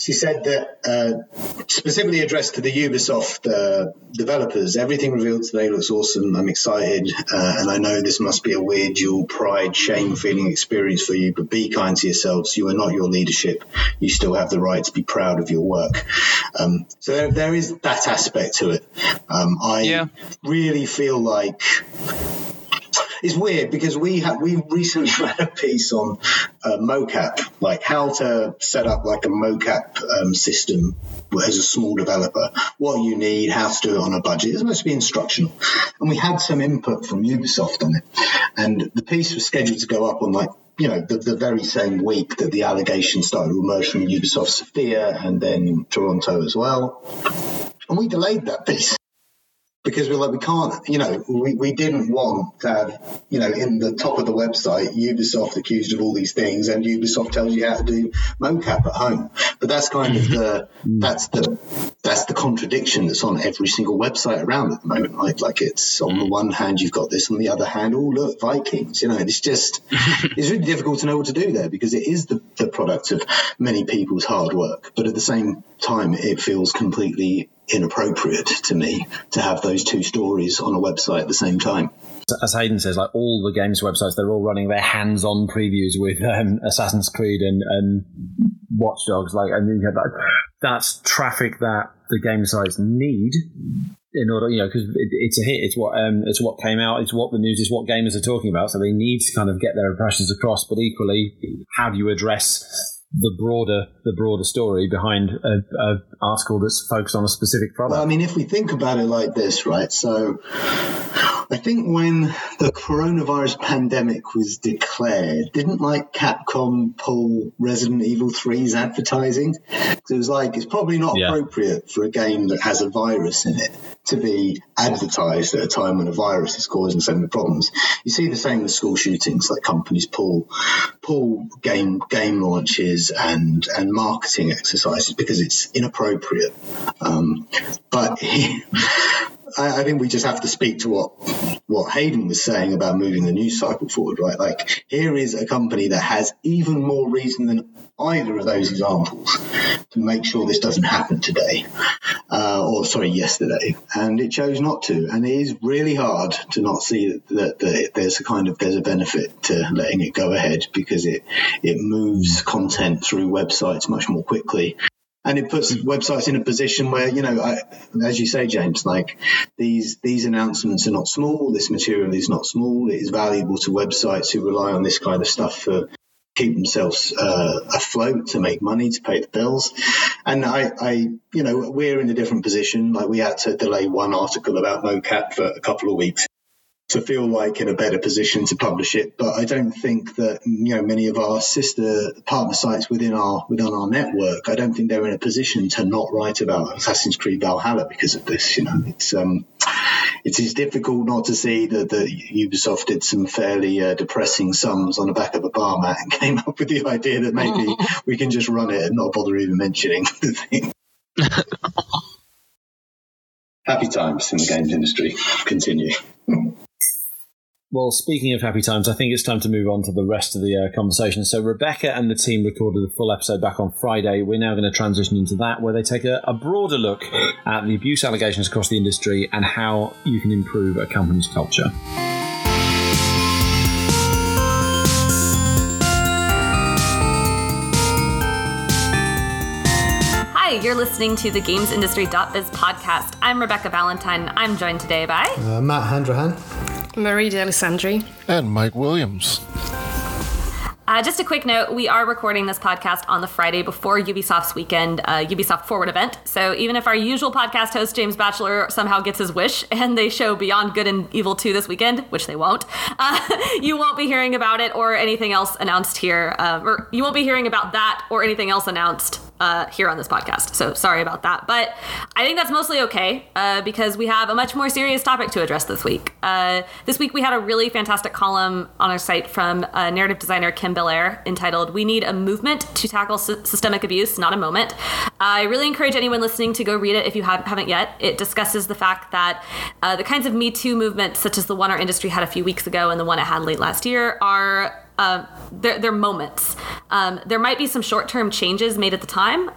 she said that specifically addressed to the Ubisoft developers, everything revealed today looks awesome. I'm excited. And I know this must be a weird dual pride, shame feeling experience for you, but be kind to yourselves. You are not your leadership. You still have the right to be proud of your work. So there is that aspect to it. I really feel like... It's weird because we recently ran a piece on mocap, like how to set up like a mocap system as a small developer, what you need, how to do it on a budget. It's supposed to be instructional. And we had some input from Ubisoft on it. And the piece was scheduled to go up on the very same week that the allegations started to emerge from Ubisoft Sofia and then Toronto as well. And we delayed that piece. Because we're like, we can't, we didn't want to have, in the top of the website, Ubisoft accused of all these things, and Ubisoft tells you how to do mocap at home. But that's kind of that's the contradiction that's on every single website around at the moment, right? Like, it's on the one hand, you've got this, on the other hand, oh, look, Vikings, and it's just, it's really difficult to know what to do there, because it is the product of many people's hard work. But at the same time, it feels completely inappropriate to me to have those two stories on a website at the same time. As Hayden says, like, all the games websites, they're all running their hands-on previews with Assassin's Creed and Watch Dogs. Like, that's traffic that the game sites need in order, because it's a hit. It's what came out. It's what the news is. What gamers are talking about. So they need to kind of get their impressions across. But equally, how do you address the broader story behind an article that's focused on a specific product? Well, I mean, if we think about it like this, right? So I think when the coronavirus pandemic was declared, didn't like Capcom pull Resident Evil 3's advertising? Because it was like, it's probably not appropriate for a game that has a virus in it to be advertised at a time when a virus is causing so many problems. You see the same with school shootings, like companies pull game launches and marketing exercises because it's inappropriate. I think we just have to speak to what Hayden was saying about moving the news cycle forward, right? Like, here is a company that has even more reason than either of those examples to make sure this doesn't happen today, yesterday, and it chose not to. And it is really hard to not see that there's a benefit to letting it go ahead, because it moves content through websites much more quickly. And it puts websites in a position where, as you say, James, like these announcements are not small. This material is not small. It is valuable to websites who rely on this kind of stuff for keep themselves afloat, to make money, to pay the bills. And I we're in a different position. Like, we had to delay one article about mocap for a couple of weeks to feel like in a better position to publish it. But I don't think that, many of our sister partner sites within our network, I don't think they're in a position to not write about Assassin's Creed Valhalla because of this. It is difficult not to see that Ubisoft did some fairly depressing sums on the back of a bar mat and came up with the idea that maybe we can just run it and not bother even mentioning the thing. Happy times in the games industry. Continue. Well, speaking of happy times, I think it's time to move on to the rest of the conversation. So Rebekah and the team recorded a full episode back on Friday. We're now going to transition into that, where they take a broader look at the abuse allegations across the industry and how you can improve a company's culture. You're listening to the GamesIndustry.biz podcast. I'm Rebekah Ballantyne. I'm joined today by Matt Handrahan, Marie D'Alessandri, and Mike Williams. Just a quick note, we are recording this podcast on the Friday before Ubisoft's weekend Ubisoft Forward event. So even if our usual podcast host, James Batchelor, somehow gets his wish and they show Beyond Good and Evil 2 this weekend, which they won't, you won't be hearing about it or anything else announced here. Or you won't be hearing about that or anything else announced here on this podcast. So sorry about that. But I think that's mostly okay because we have a much more serious topic to address this week. This week we had a really fantastic column on our site from narrative designer Kim Belair entitled "We Need a Movement to Tackle Systemic Abuse, Not a Moment." I really encourage anyone listening to go read it if you haven't yet. It discusses the fact that the kinds of Me Too movements, such as the one our industry had a few weeks ago and the one it had late last year, are they're moments. There might be some short-term changes made at the time,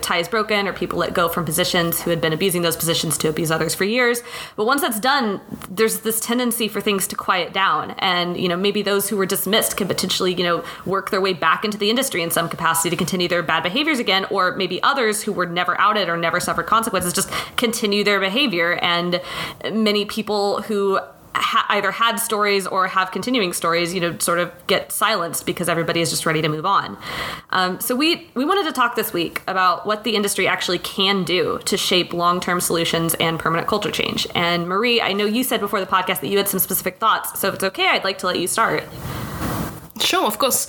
ties broken or people let go from positions who had been abusing those positions to abuse others for years. But once that's done, there's this tendency for things to quiet down. And, maybe those who were dismissed can potentially, work their way back into the industry in some capacity to continue their bad behaviors again, or maybe others who were never outed or never suffered consequences just continue their behavior. And many people who either had stories or have continuing stories, sort of get silenced because everybody is just ready to move on. So we wanted to talk this week about what the industry actually can do to shape long-term solutions and permanent culture change. And Marie, I know you said before the podcast that you had some specific thoughts. So if it's okay, I'd like to let you start. Sure, of course.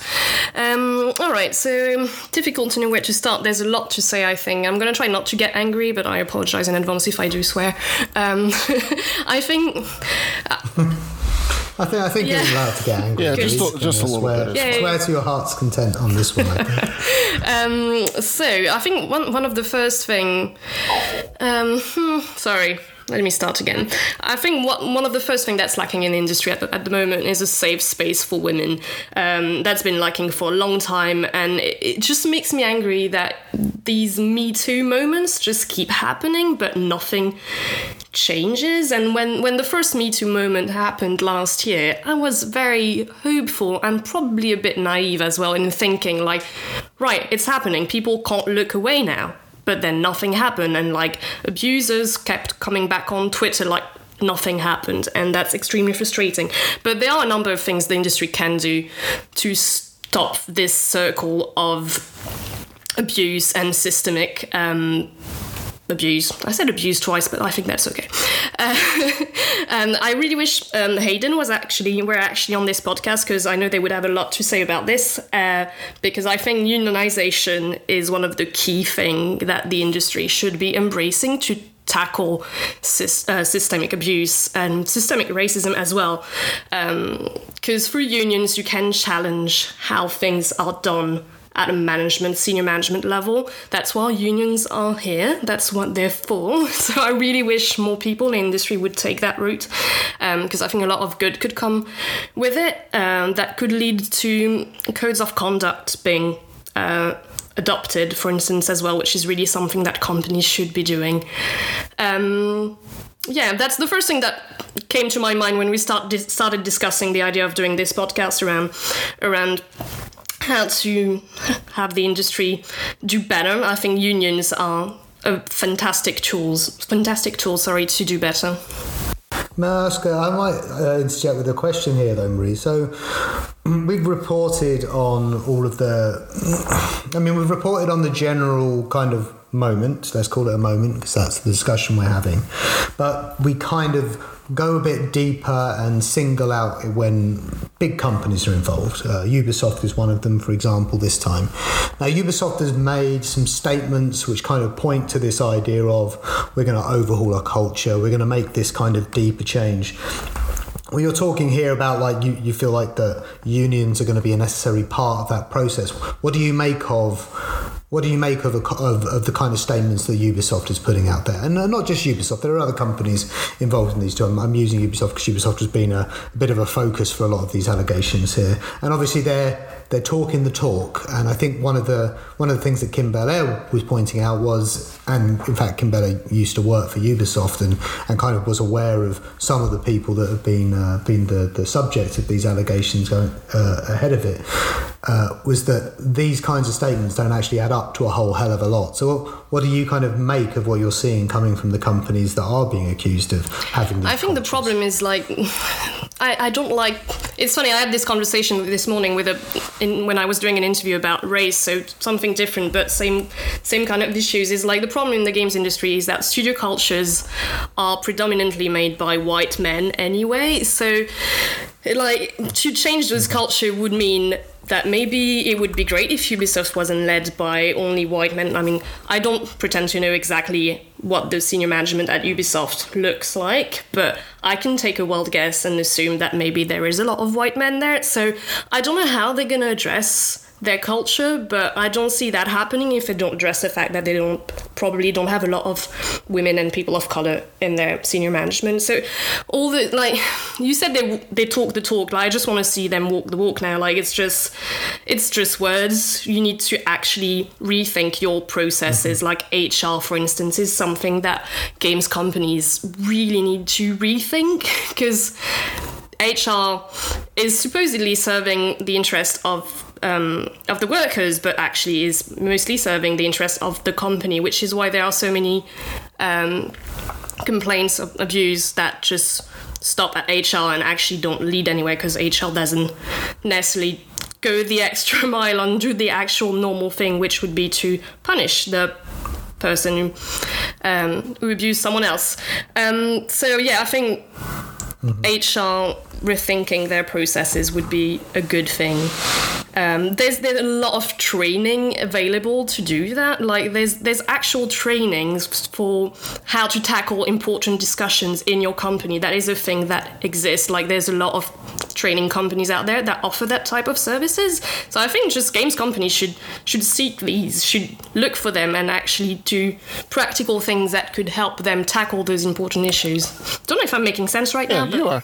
All right, so difficult to know where to start. There's a lot to say, I think. I'm going to try not to get angry, but I apologize in advance if I do swear. I think you're allowed to get angry. Yeah, just a little bit. Swear to your heart's content on this one, I think. So I think one of the first thing... Let me start again. I think one of the first things that's lacking in the industry at the moment is a safe space for women. That's been lacking for a long time, and it just makes me angry that these Me Too moments just keep happening, but nothing changes. And when the first Me Too moment happened last year, I was very hopeful and probably a bit naive as well in thinking, like, right, it's happening. People can't look away now. But then nothing happened, and abusers kept coming back on Twitter like nothing happened, and that's extremely frustrating. But there are a number of things the industry can do to stop this circle of abuse and systemic abuse. I said abuse twice, but I think that's okay. I really wish Hayden were actually on this podcast, because I know they would have a lot to say about this, because I think unionization is one of the key things that the industry should be embracing to tackle systemic abuse and systemic racism as well. Because through unions, you can challenge how things are done at a senior management level. That's why unions are here. That's what they're for. So I really wish more people in the industry would take that route, because I think a lot of good could come with it. That could lead to codes of conduct being adopted, for instance, as well, which is really something that companies should be doing. Yeah, that's the first thing that came to my mind when we started discussing the idea of doing this podcast around how to have the industry do better. I think unions are fantastic tools to do better. May I ask, I might interject with a question here though, Marie. So we've reported on the general kind of moment, let's call it a moment, because that's the discussion we're having, but we kind of go a bit deeper and single out when big companies are involved. Ubisoft is one of them, for example, this time. Now, Ubisoft has made some statements which kind of point to this idea of, we're going to overhaul our culture, we're going to make this kind of deeper change. Well, you're talking here about, like, you feel like the unions are going to be a necessary part of that process. What do you make of the kind of statements that Ubisoft is putting out there? And not just Ubisoft, there are other companies involved in these too. I'm using Ubisoft because Ubisoft has been a bit of a focus for a lot of these allegations here. And obviously they're talking the talk. And I think one of the things that Kim Belair was pointing out was, and in fact Kim Belair used to work for Ubisoft and kind of was aware of some of the people that have been the subject of these allegations going ahead of it, was that these kinds of statements don't actually add up to a whole hell of a lot. So what do you kind of make of what you're seeing coming from the companies that are being accused of having these I think cultures? The problem is, like, I don't like... It's funny, I had this conversation this morning when I was doing an interview about race, so something different but same kind of issues, is like the problem in the games industry is that studio cultures are predominantly made by white men anyway, so like to change this culture would mean that maybe it would be great if Ubisoft wasn't led by only white men. I mean, I don't pretend to know exactly what the senior management at Ubisoft looks like, but I can take a wild guess and assume that maybe there is a lot of white men there. So I don't know how they're going to address their culture, but I don't see that happening if they don't address the fact that they probably don't have a lot of women and people of color in their senior management. So all the, like you said, they talk the talk, but I just want to see them walk the walk now. Like it's just words. You need to actually rethink your processes. Like HR, for instance, is something that games companies really need to rethink, because HR is supposedly serving the interest of the workers, but actually is mostly serving the interest of the company, which is why there are so many complaints of abuse that just stop at HR and actually don't lead anywhere, because HR doesn't necessarily go the extra mile and do the actual normal thing, which would be to punish the person who abused someone else. So yeah, I think HR rethinking their processes would be a good thing. There's a lot of training available to do that. Like there's actual trainings for how to tackle important discussions in your company. That is a thing that exists. Like there's a lot of training companies out there that offer that type of services. So I think just games companies should seek these, should look for them and actually do practical things that could help them tackle those important issues. Don't know if I'm making sense right now. You are.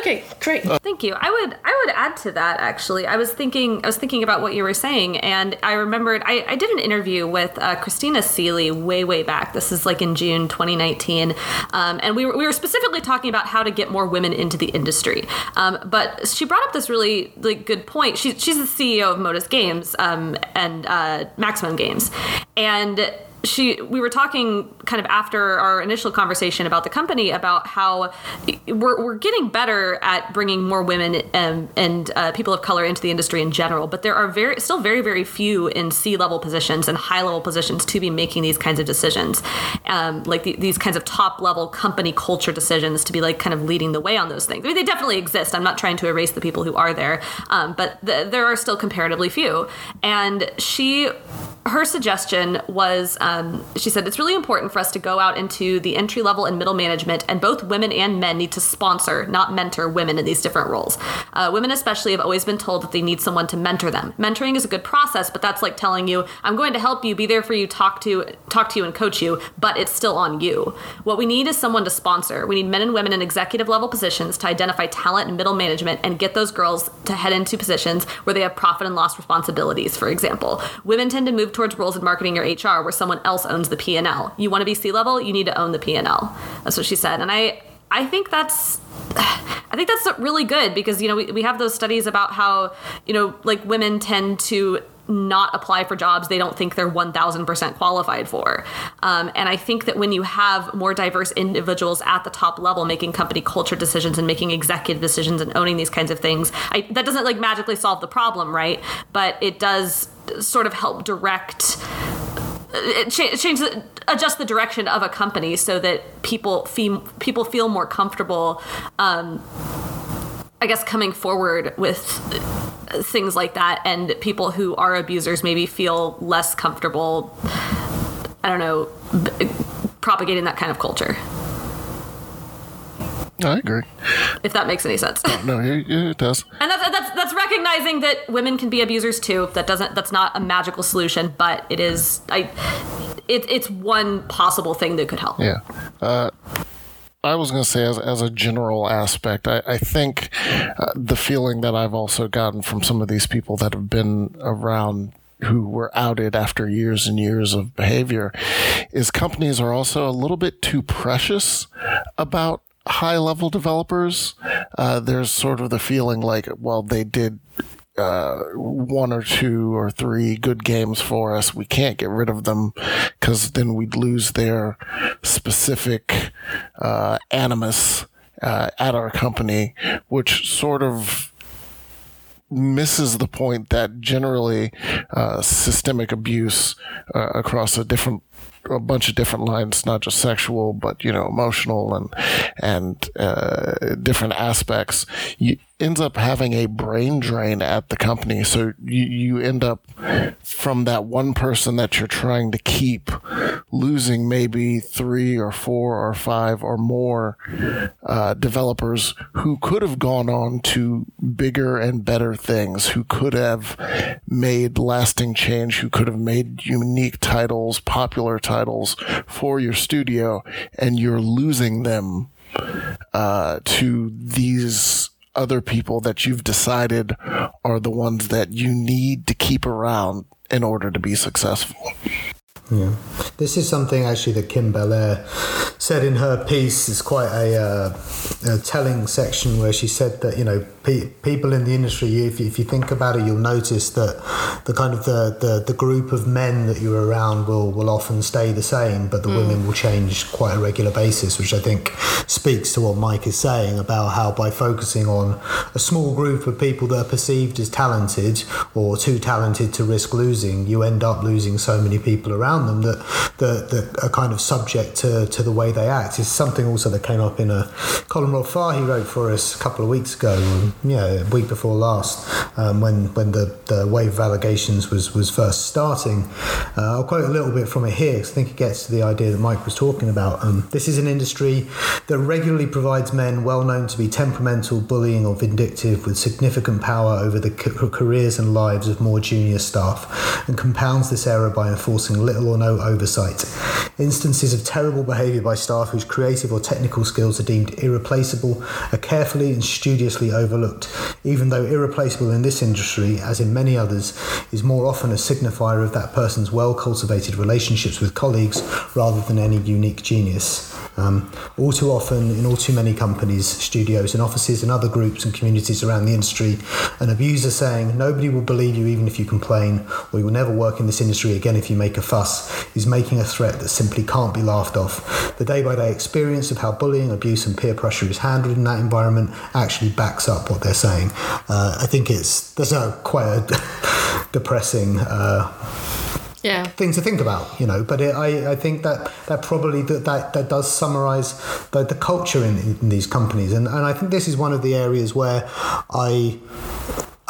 Okay, great. Thank you. I would add to that, actually. I was thinking about what you were saying, and I remembered I did an interview with Christina Seeley way back. This is like in June 2019, and we were specifically talking about how to get more women into the industry. But she brought up this really, like, good point. She's the CEO of Modus Games and Maximum Games, and we were talking kind of after our initial conversation about the company about how we're getting better at bringing more women and people of color into the industry in general, but there are still very, very few in C-level positions and high-level positions to be making these kinds of decisions, these kinds of top-level company culture decisions to be like kind of leading the way on those things. I mean, they definitely exist. I'm not trying to erase the people who are there, but there are still comparatively few. And her suggestion was, she said, it's really important for us to go out into the entry level and middle management, and both women and men need to sponsor, not mentor, women in these different roles. Women especially have always been told that they need someone to mentor them. Mentoring is a good process, but that's like telling you, I'm going to help you, be there for you, talk to you and coach you, but it's still on you. What we need is someone to sponsor. We need men and women in executive level positions to identify talent in middle management and get those girls to head into positions where they have profit and loss responsibilities, for example. Women tend to move towards roles in marketing or HR where someone else owns the P&L. You want to be C-level, you need to own the P&L. That's what she said. And I think that's really good because, you know, we have those studies about how, you know, like women tend to not apply for jobs they don't think they're 1,000% qualified for. And I think that when you have more diverse individuals at the top level making company culture decisions and making executive decisions and owning these kinds of things, that doesn't like magically solve the problem, right? But it does sort of help adjust the direction of a company so that people feel more comfortable, I guess, coming forward with things like that, and people who are abusers maybe feel less comfortable, I don't know, propagating that kind of culture. I agree. If that makes any sense. No, it does. And that's recognizing that women can be abusers too. That's not a magical solution, but it is. It's one possible thing that could help. Yeah. I was going to say, as a general aspect, I think the feeling that I've also gotten from some of these people that have been around who were outed after years and years of behavior is companies are also a little bit too precious about high-level developers. There's sort of the feeling like, well, they did one or two or three good games for us. We can't get rid of them because then we'd lose their specific animus at our company, which sort of misses the point that generally systemic abuse across a bunch of different lines, not just sexual, but, you know, emotional and different aspects, you ends up having a brain drain at the company. So you end up from that one person that you're trying to keep losing maybe 3 or 4 or 5 or more developers who could have gone on to bigger and better things, who could have made lasting change, who could have made unique titles, popular titles for your studio, and you're losing them to these other people that you've decided are the ones that you need to keep around in order to be successful. Yeah. This is something actually that Kim Belair said in her piece. It's quite a telling section where she said that, you know, people in the industry, if you think about it, you'll notice that the kind of the group of men that you're around will often stay the same, but the women will change quite a regular basis, which I think speaks to what Mike is saying about how by focusing on a small group of people that are perceived as talented or too talented to risk losing, you end up losing so many people around them that are kind of subject to the way they act. Is something also that came up in a column Rob Fahy wrote for us a couple of weeks ago, a week before last, when the wave of allegations was first starting. I'll quote a little bit from it here because I think it gets to the idea that Mike was talking about. This is an industry that regularly provides men well known to be temperamental, bullying or vindictive with significant power over the careers and lives of more junior staff, and compounds this error by enforcing little or no oversight. Instances of terrible behaviour by staff whose creative or technical skills are deemed irreplaceable are carefully and studiously overlooked, even though irreplaceable in this industry, as in many others, is more often a signifier of that person's well-cultivated relationships with colleagues rather than any unique genius. All too often, in all too many companies, studios and offices and other groups and communities around the industry, an abuser saying, nobody will believe you even if you complain, or you will never work in this industry again if you make a fuss, is making a threat that simply can't be laughed off. The day-by-day experience of how bullying, abuse and peer pressure is handled in that environment actually backs up what they're saying. I think there's quite a depressing... thing to think about, you know, but I think that probably that does summarize the culture in these companies, and I think this is one of the areas where I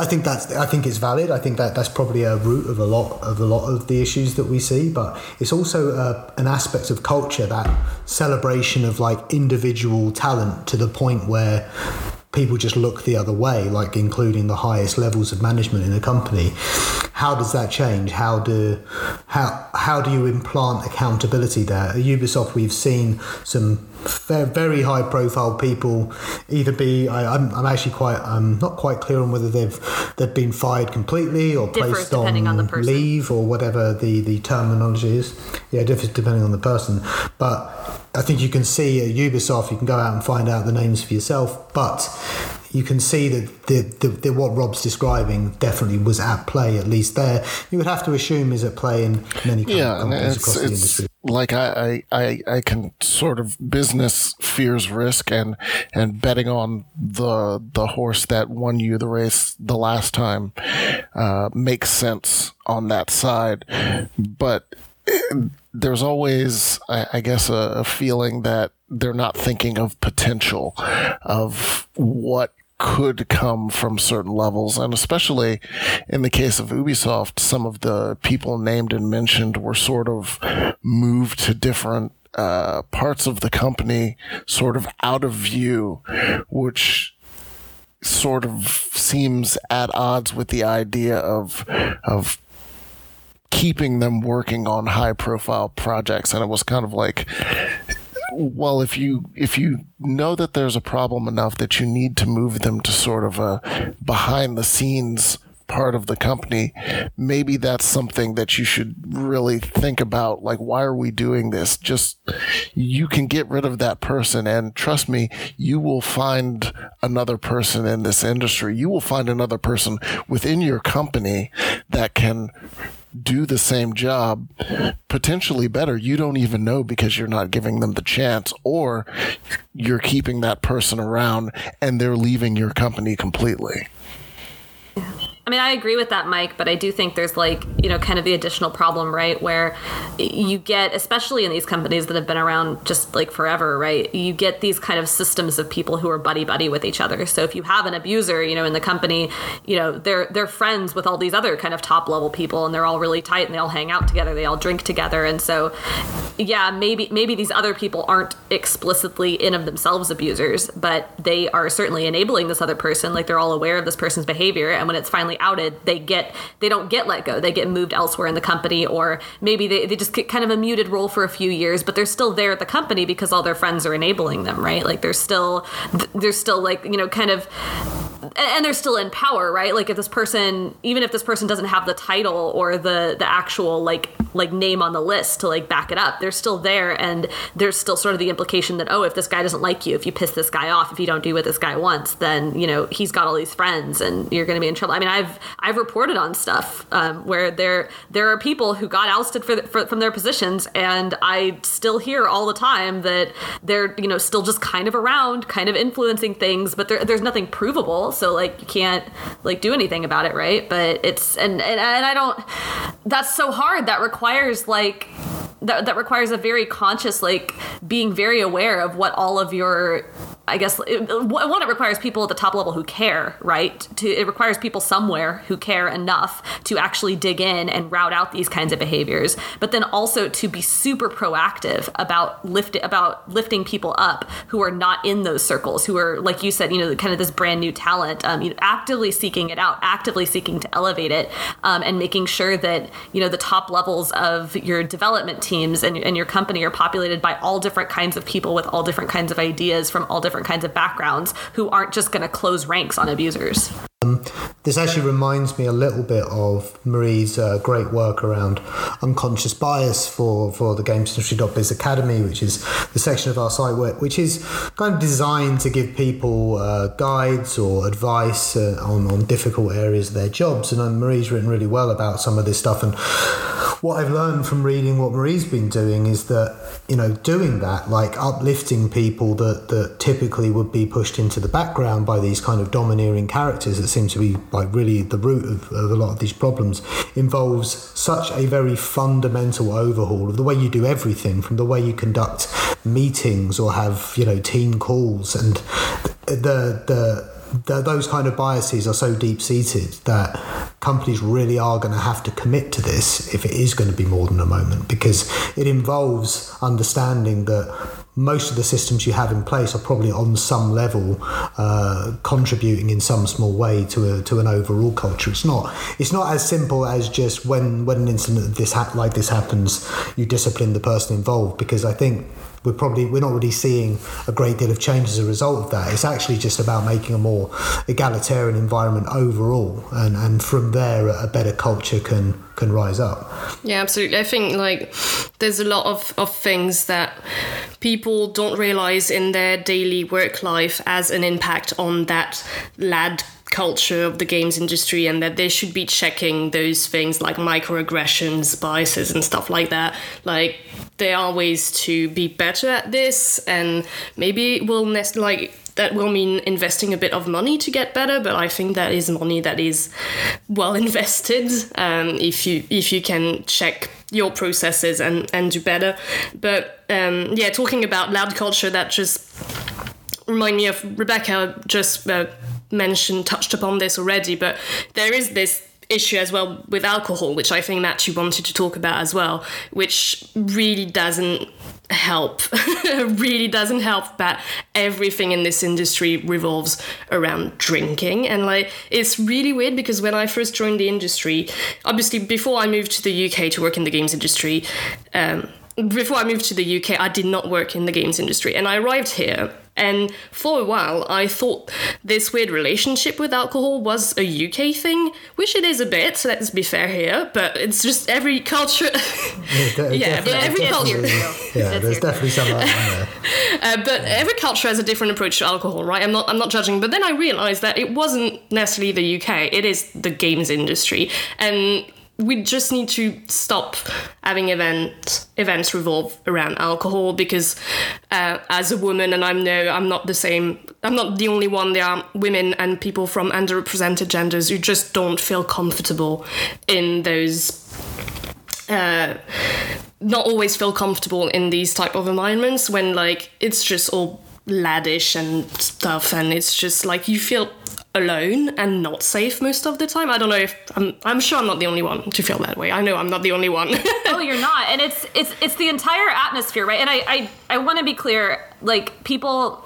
think it's valid. I think that's probably a root of a lot of the issues that we see, but it's also an aspect of culture, that celebration of like individual talent to the point where people just look the other way, like including the highest levels of management in a company. How does that change? How do you implant accountability there? At Ubisoft, we've seen some very high profile people either be... I'm not quite clear on whether they've been fired completely or placed on leave or whatever the terminology is. Yeah, it differs depending on the person. But I think you can see at Ubisoft, you can go out and find out the names for yourself, but you can see that the what Rob's describing definitely was at play, at least there. You would have to assume is at play in many companies across the industry. Like I can sort of business fears risk and betting on the horse that won you the race the last time makes sense on that side. But there's always, I guess, a feeling that they're not thinking of potential, of what could come from certain levels. And especially in the case of Ubisoft, some of the people named and mentioned were sort of moved to different parts of the company, sort of out of view, which sort of seems at odds with the idea of keeping them working on high profile projects. And it was kind of like, well, if you know that there's a problem enough that you need to move them to sort of a behind the scenes part of the company, maybe that's something that you should really think about. Like, why are we doing this? Just, you can get rid of that person, and trust me, you will find another person in this industry. You will find another person within your company that can do the same job, potentially better. You don't even know because you're not giving them the chance, or you're keeping that person around and they're leaving your company completely. I mean, I agree with that, Mike, but I do think there's like, you know, kind of the additional problem, right, where you get, especially in these companies that have been around just like forever, right, you get these kind of systems of people who are buddy-buddy with each other. So if you have an abuser, you know, in the company, you know, they're friends with all these other kind of top-level people, and they're all really tight, and they all hang out together, they all drink together. And so, yeah, maybe these other people aren't explicitly in of themselves abusers, but they are certainly enabling this other person. Like, they're all aware of this person's behavior, and when it's finally outed, they don't get let go, they get moved elsewhere in the company, or maybe they just get kind of a muted role for a few years, but they're still there at the company because all their friends are enabling them, right? Like, they're still like, you know, kind of, and they're still in power, right? Like, if this person, even if this person doesn't have the title or the actual like name on the list to like back it up, they're still there, and there's still sort of the implication that, oh, if this guy doesn't like you, if you piss this guy off, if you don't do what this guy wants, then, you know, he's got all these friends and you're going to be in trouble. I mean, I've reported on stuff where there are people who got ousted from their positions, and I still hear all the time that they're, you know, still just kind of around, kind of influencing things, but there's nothing provable, so like you can't like do anything about it, right? But it's and I don't. That's so hard. That requires like that requires a very conscious, like, being very aware of what all of your, I guess, one, it requires people at the top level who care, right? It requires people somewhere who care enough to actually dig in and route out these kinds of behaviors, but then also to be super proactive about lifting people up who are not in those circles, who are, like you said, you know, kind of this brand new talent, you know, actively seeking it out, actively seeking to elevate it, and making sure that, you know, the top levels of your development teams and your company are populated by all different kinds of people with all different kinds of ideas from all different kinds of backgrounds who aren't just going to close ranks on abusers. This actually reminds me a little bit of Marie's great work around unconscious bias for the GamesIndustry.biz Academy, which is the section of our site which is kind of designed to give people guides or advice on difficult areas of their jobs. And Marie's written really well about some of this stuff. And what I've learned from reading what Marie's been doing is that, you know, doing that, like uplifting people that typically would be pushed into the background by these kind of domineering characters that seem to be like really the root of a lot of these problems, involves such a very fundamental overhaul of the way you do everything, from the way you conduct meetings or have, you know, team calls, and those kind of biases are so deep-seated that companies really are going to have to commit to this if it is going to be more than a moment, because it involves understanding that most of the systems you have in place are probably on some level contributing in some small way to an overall culture. It's not as simple as just when an incident like this happens, you discipline the person involved, because I think we're not really seeing a great deal of change as a result of that. It's actually just about making a more egalitarian environment overall, and from there a better culture can rise up. Yeah, absolutely. I think like there's a lot of things that people don't realize in their daily work life as an impact on that lad culture of the games industry, and that they should be checking those things like microaggressions, biases and stuff like that. Like there are ways to be better at this, and maybe that will mean investing a bit of money to get better, but I think that is money that is well invested if you can check your processes and do better. But talking about loud culture, that just remind me of Rebekah just touched upon this already, but there is this issue as well with alcohol, which I think Matt, you wanted to talk about as well, which really doesn't help. Really doesn't help that everything in this industry revolves around drinking. And like, it's really weird because when I first joined the industry, obviously before I moved to the UK to work in the games industry, before I moved to the UK, I did not work in the games industry. And I arrived here, and for a while, I thought this weird relationship with alcohol was a UK thing, which it is a bit, so let's be fair here, but it's just every culture. Every culture. Yeah, there's definitely some out there. But every culture has a different approach to alcohol, right? I'm not judging, but then I realised that it wasn't necessarily the UK, it is the games industry. And we just need to stop having events revolve around alcohol, because as a woman, and I'm not the only one, there are women and people from underrepresented genders who just don't feel comfortable in those not always feel comfortable in these type of environments when like it's just all laddish and stuff, and it's just like you feel alone and not safe most of the time. I don't know if I'm sure I'm not the only one to feel that way. I know I'm not the only one. Oh, you're not. And it's the entire atmosphere, right? And I want to be clear, like people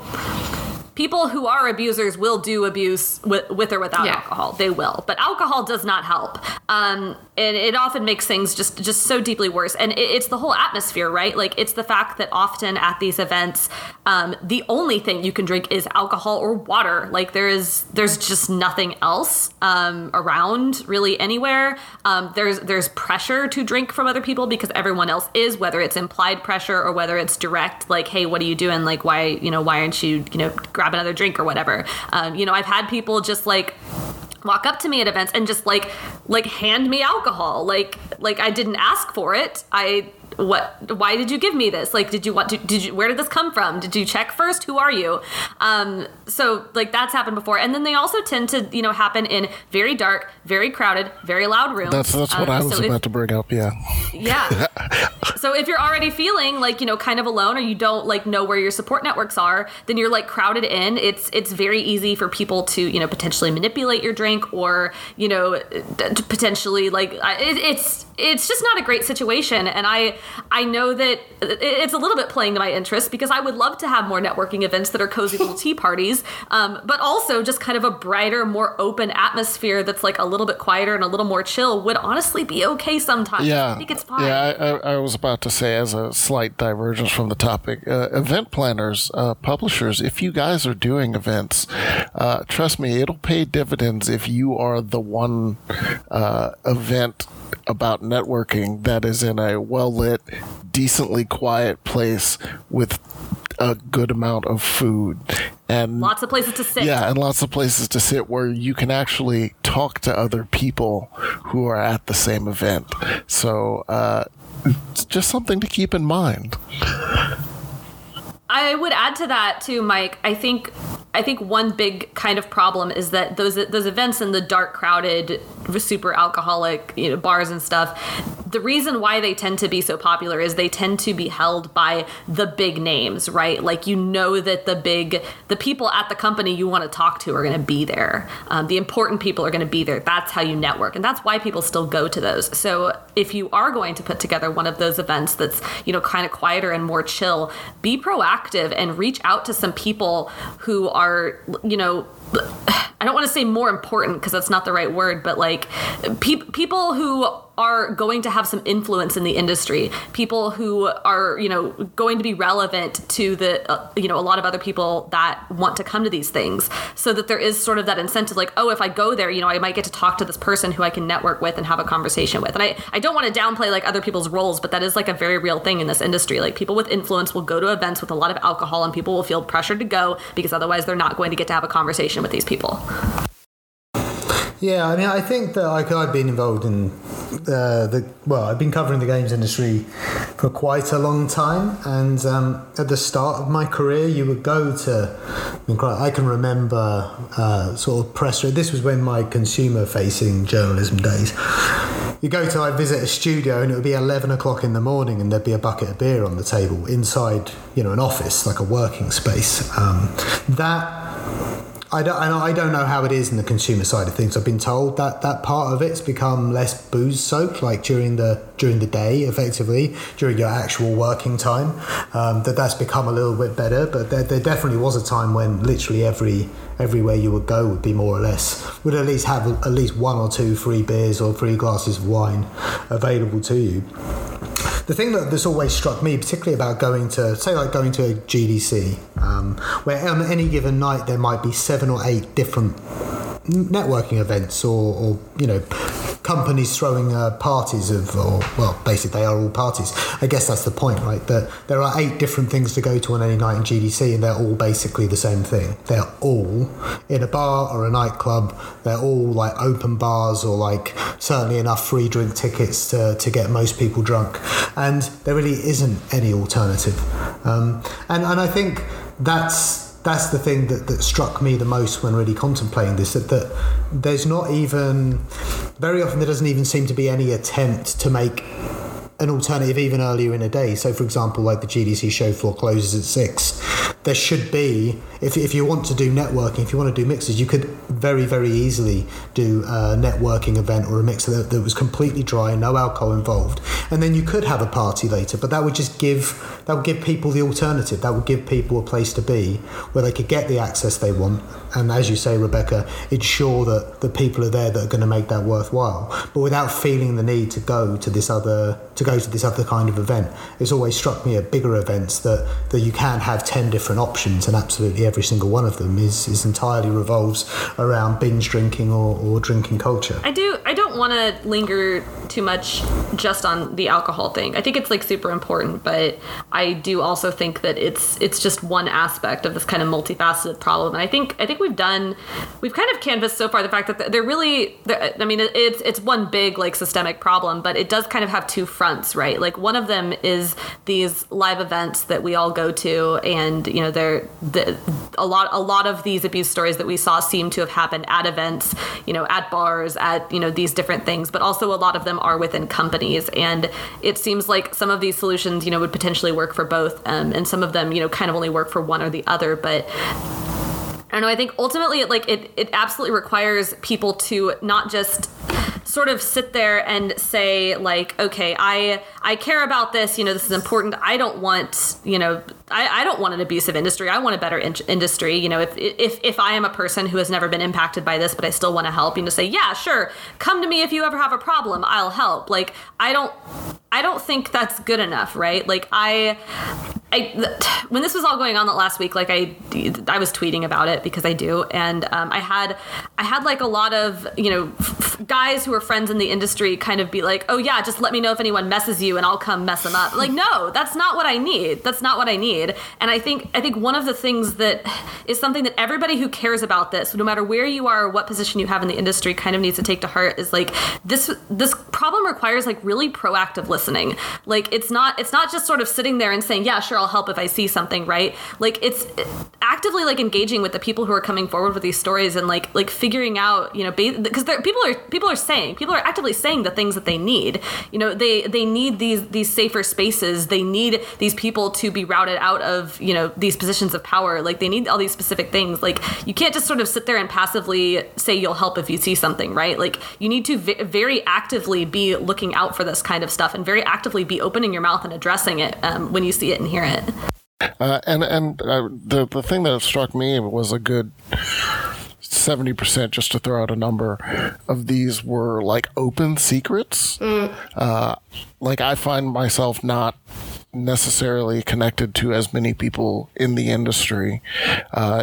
who are abusers will do abuse with or without alcohol. They will. But alcohol does not help. And it often makes things just so deeply worse. And it's the whole atmosphere, right? Like, it's the fact that often at these events, the only thing you can drink is alcohol or water. Like, there's just nothing else around really anywhere. There's pressure to drink from other people because everyone else is, whether it's implied pressure or whether it's direct, like, hey, what are you doing? Like, why aren't you, grab another drink or whatever. I've had people just like walk up to me at events and just like hand me alcohol. Like I didn't ask for it. Why did you give me this? Like, where did this come from? Did you check first? Who are you? So like that's happened before. And then they also tend to, happen in very dark, very crowded, very loud rooms. That's what I was about to bring up. Yeah. Yeah. So if you're already feeling like, kind of alone, or you don't like know where your support networks are, then you're like crowded in. It's very easy for people to, potentially manipulate your drink or, potentially it's just not a great situation. And I know that it's a little bit playing to my interest because I would love to have more networking events that are cozy little tea parties, but also just kind of a brighter, more open atmosphere that's like a little bit quieter and a little more chill would honestly be okay sometimes. Yeah. I think it's fine. Yeah, I was about to say, as a slight divergence from the topic, event planners, publishers, if you guys are doing events, trust me, it'll pay dividends if you are the one event about networking that is in a well-lit, decently quiet place with a good amount of food and lots of places to sit. Yeah, and lots of places to sit where you can actually talk to other people who are at the same event. So it's just something to keep in mind. I would add to that too, Mike. I think one big kind of problem is that those events in the dark, crowded, super alcoholic, bars and stuff, the reason why they tend to be so popular is they tend to be held by the big names, right? Like, that the people at the company you want to talk to are going to be there. The important people are going to be there. That's how you network. And that's why people still go to those. So if you are going to put together one of those events that's, kind of quieter and more chill, be proactive and reach out to some people who are, I don't want to say more important because that's not the right word, but like people who are going to have some influence in the industry, people who are, going to be relevant to the, a lot of other people that want to come to these things, so that there is sort of that incentive, like, oh, if I go there, I might get to talk to this person who I can network with and have a conversation with. And I don't want to downplay like other people's roles, but that is like a very real thing in this industry. Like, people with influence will go to events with a lot of alcohol and people will feel pressured to go because otherwise they're not going to get to have a conversation with these people. Yeah, I think that I've been involved in I've been covering the games industry for quite a long time, and at the start of my career, you would go to. I can remember sort of press. This was when my consumer-facing journalism days. You go to, I visit a studio, and it would be 11 o'clock in the morning, and there'd be a bucket of beer on the table inside, an office, like a working space. I don't know how it is in the consumer side of things. I've been told that part of it's become less booze-soaked, like during the day, effectively, during your actual working time, that's become a little bit better. But there definitely was a time when literally everywhere you would go would be more or less, would at least have at least one or two free beers or free glasses of wine available to you. The thing that's always struck me, particularly about going to a GDC, where on any given night there might be 7 or 8 different networking events or companies throwing parties basically they are all parties. I guess that's the point, right? That there are 8 different things to go to on any night in GDC, and they're all basically the same thing. They're all in a bar or a nightclub. They're all like open bars or like certainly enough free drink tickets to get most people drunk. And there really isn't any alternative. And I think that's the thing that struck me the most when really contemplating this, that there's not even, very often there doesn't even seem to be any attempt to make an alternative even earlier in the day. So for example, like the GDC show floor closes at 6. There should be, if you want to do networking, if you want to do mixes, you could very, very easily do a networking event or a mixer that was completely dry, no alcohol involved. And then you could have a party later, but that would give people the alternative. That would give people a place to be where they could get the access they want. And as you say, Rebekah, ensure that the people are there that are going to make that worthwhile, but without feeling the need to go to this other kind of event. It's always struck me at bigger events that you can have 10 different options, and absolutely every single one of them is entirely revolves around binge drinking or drinking culture. I don't want to linger too much just on the alcohol thing. I think it's like super important, but I do also think that it's just one aspect of this kind of multifaceted problem. And I think we've kind of canvassed so far the fact that it's one big like systemic problem, but it does kind of have two fronts, right? Like, one of them is these live events that we all go to, and a lot of these abuse stories that we saw seem to have happened at events, at bars, at these different things, but also a lot of them are within companies. And it seems like some of these solutions, would potentially work for both, and some of them, kind of only work for one or the other. But I don't know. I think ultimately, it absolutely requires people to not just sort of sit there and say, like, okay, I care about this. You know, this is important. I don't want, you know, I don't want an abusive industry. I want a better industry. You know, if I am a person who has never been impacted by this, but I still want to help, you know, say, yeah, sure, come to me if you ever have a problem. I'll help. Like, I don't think that's good enough, right? Like, when this was all going on that last week, like I was tweeting about it because I do, and I had like a lot of, you know, guys who are friends in the industry kind of be like, oh yeah, just let me know if anyone messes you and I'll come mess them up. Like, no, that's not what I need. That's not what I need. And I think one of the things that is something that everybody who cares about this, no matter where you are or what position you have in the industry, kind of needs to take to heart is like this problem requires like really proactive listening. Like it's not just sort of sitting there and saying, yeah, sure, I'll help if I see something, right? Like it's actively like engaging with the people who are coming forward with these stories and like figuring out, you know, because people are actively saying the things that they need. You know, they need these safer spaces. They need these people to be routed out of, you know, these positions of power. Like they need all these specific things. Like you can't just sort of sit there and passively say you'll help if you see something, right? Like you need to very actively be looking out for this kind of stuff and very actively be opening your mouth and addressing it when you see it and hear it. The thing that struck me was a good 70%, just to throw out a number, of these were like open secrets. Like I find myself not necessarily connected to as many people in the industry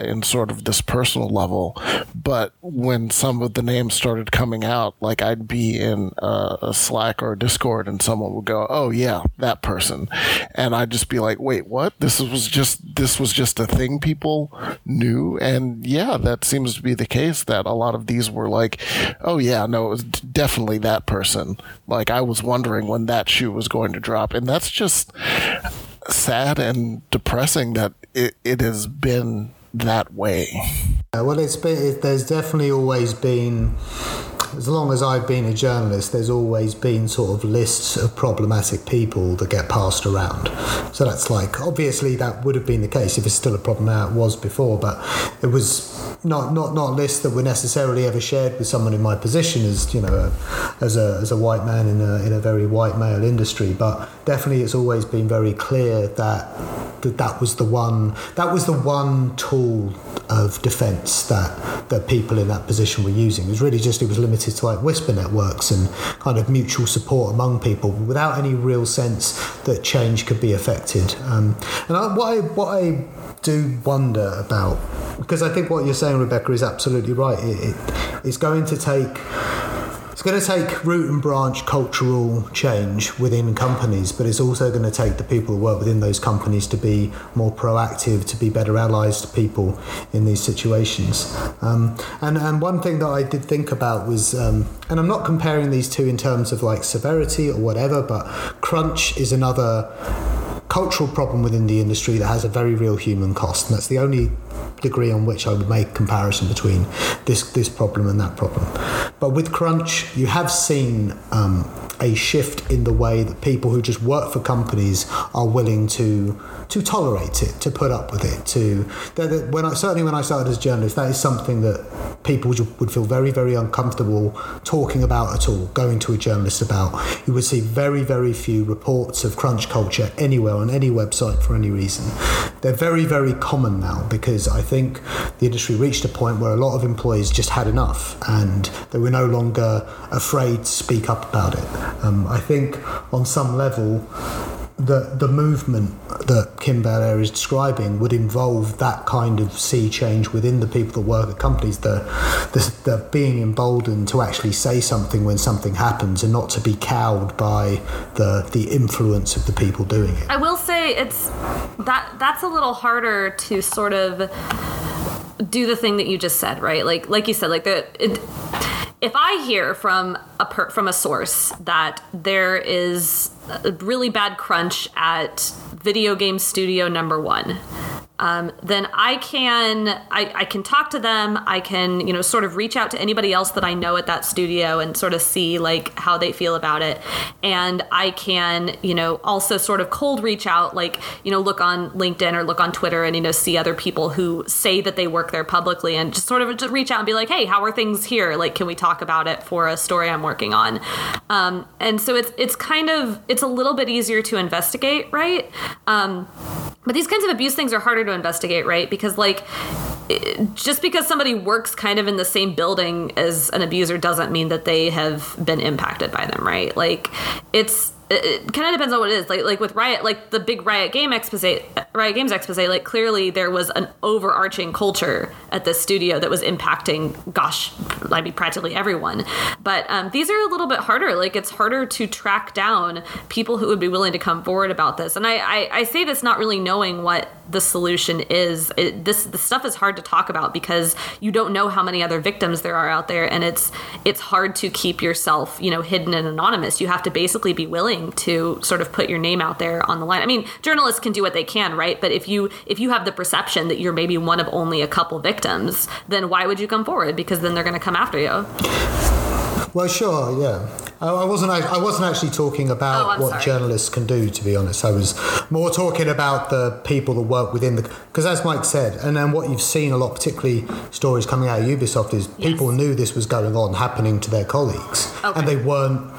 in sort of this personal level, but when some of the names started coming out, like I'd be in a Slack or a Discord and someone would go, oh yeah, that person, and I'd just be like, wait, what? This was just a thing people knew. And yeah, that seems to be the case, that a lot of these were like, oh yeah, no, it was definitely that person, like I was wondering when that shoe was going to drop. And that's just sad and depressing that it has been that way. Well, there's definitely always been, as long as I've been a journalist, there's always been sort of lists of problematic people that get passed around. So that's like, obviously that would have been the case if it's still a problem now, it was before, but it was not lists that were necessarily ever shared with someone in my position as, you know, as a white man in a very white male industry. But definitely it's always been very clear that was the one tool of defense that people in that position were using. It was limited to like whisper networks and kind of mutual support among people without any real sense that change could be affected. And what I do wonder about, because I think what you're saying, Rebekah, is absolutely right. It's going to take root and branch cultural change within companies, but it's also going to take the people who work within those companies to be more proactive, to be better allies to people in these situations. And one thing that I did think about was, and I'm not comparing these two in terms of like severity or whatever, but crunch is another cultural problem within the industry that has a very real human cost, and that's the only degree on which I would make comparison between this problem and that problem. But with crunch, you have seen a shift in the way that people who just work for companies are willing to tolerate it, to put up with it. When I started as a journalist, that is something that people would feel very, very uncomfortable talking about at all, going to a journalist about. You would see very, very few reports of crunch culture anywhere on any website for any reason. They're very, very common now because I think the industry reached a point where a lot of employees just had enough and they were no longer afraid to speak up about it. I think on some level, the movement that Kim Belair is describing would involve that kind of sea change within the people that work at companies, the being emboldened to actually say something when something happens and not to be cowed by the influence of the people doing it. I will say that's a little harder to sort of do the thing that you just said, right? Like you said, like if I hear from a source that there is a really bad crunch at video game studio number 1, then I can talk to them. I can, you know, sort of reach out to anybody else that I know at that studio and sort of see like how they feel about it. And I can, you know, also sort of cold reach out, like, you know, look on LinkedIn or look on Twitter and, you know, see other people who say that they work there publicly and just sort of just reach out and be like, hey, how are things here? Like, can we talk about it for a story I'm working on? And so it's kind of, it's a little bit easier to investigate, right? But these kinds of abuse things are harder to investigate, right? Because, like, just because somebody works kind of in the same building as an abuser doesn't mean that they have been impacted by them, right? Like, it kind of depends on what it is. Like with Riot, like the big Riot Games expose, like clearly there was an overarching culture at this studio that was impacting, gosh, I mean, practically everyone. But these are a little bit harder. Like, it's harder to track down people who would be willing to come forward about this. And I say this not really knowing what the solution is. The stuff is hard to talk about because you don't know how many other victims there are out there, and it's hard to keep yourself, you know, hidden and anonymous. You have to basically be willing to sort of put your name out there on the line. I mean, journalists can do what they can, right? But if you have the perception that you're maybe one of only a couple victims, then why would you come forward? Because then they're going to come after you. Well, sure, yeah. I wasn't actually talking about journalists can do, to be honest. I was more talking about the people that work within the... Because as Mike said, and then what you've seen a lot, particularly stories coming out of Ubisoft, is people knew this was going on, happening to their colleagues. Okay. And they weren't...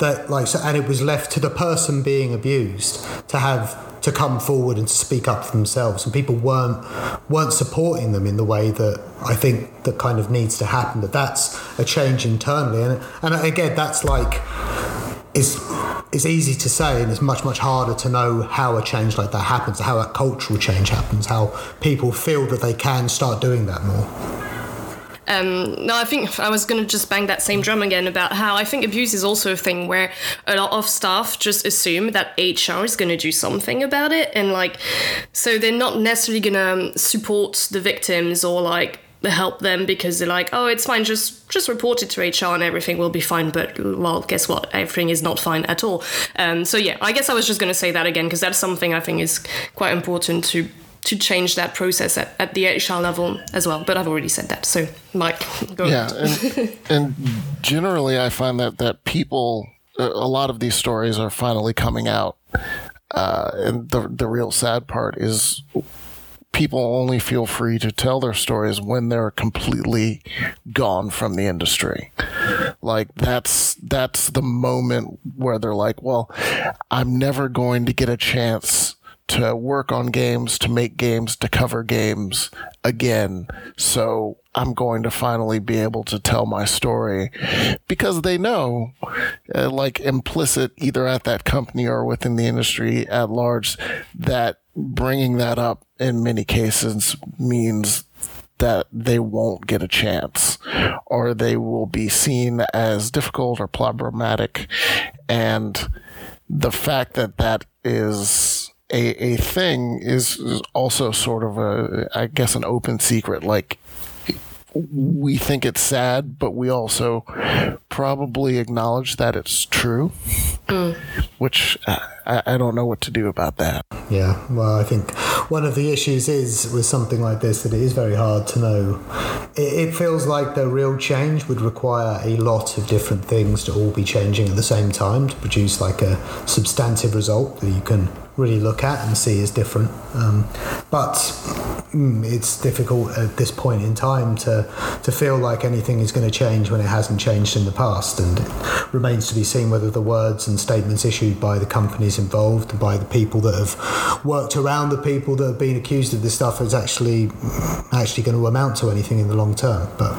and it was left to the person being abused to have... to come forward and speak up for themselves, and people weren't supporting them in the way that I think that kind of needs to happen. But that's a change internally, and again, that's like it's easy to say, and it's much harder to know how a change like that happens, how a cultural change happens, how people feel that they can start doing that more. No, I think I was going to just bang that same drum again about how I think abuse is also a thing where a lot of staff just assume that HR is going to do something about it. And like, so they're not necessarily going to support the victims or like help them because they're like, oh, it's fine, just report it to HR and everything will be fine. But well, guess what? Everything is not fine at all. So yeah, I guess I was just going to say that again, because that's something I think is quite important to change that process at the HR level as well. But I've already said that. So, Mike, go ahead. And generally, I find that people, a lot of these stories are finally coming out. And the real sad part is people only feel free to tell their stories when they're completely gone from the industry. Like, that's the moment where they're like, well, I'm never going to get a chance to work on games, to make games, to cover games again. So I'm going to finally be able to tell my story, because they know, like implicit either at that company or within the industry at large, that bringing that up in many cases means that they won't get a chance, or they will be seen as difficult or problematic. And the fact that that is a thing is also sort of a, I guess, an open secret. Like, we think it's sad, but we also probably acknowledge that it's true, which I don't know what to do about that. Yeah, well, I think one of the issues is with something like this that it is very hard to know. It feels like the real change would require a lot of different things to all be changing at the same time to produce like a substantive result that you can really look at and see is different. But it's difficult at this point in time to feel like anything is going to change when it hasn't changed in the past, and it remains to be seen whether the words and statements issued by the companies involved and by the people that have worked around the people that have been accused of this stuff is actually going to amount to anything in the long term. But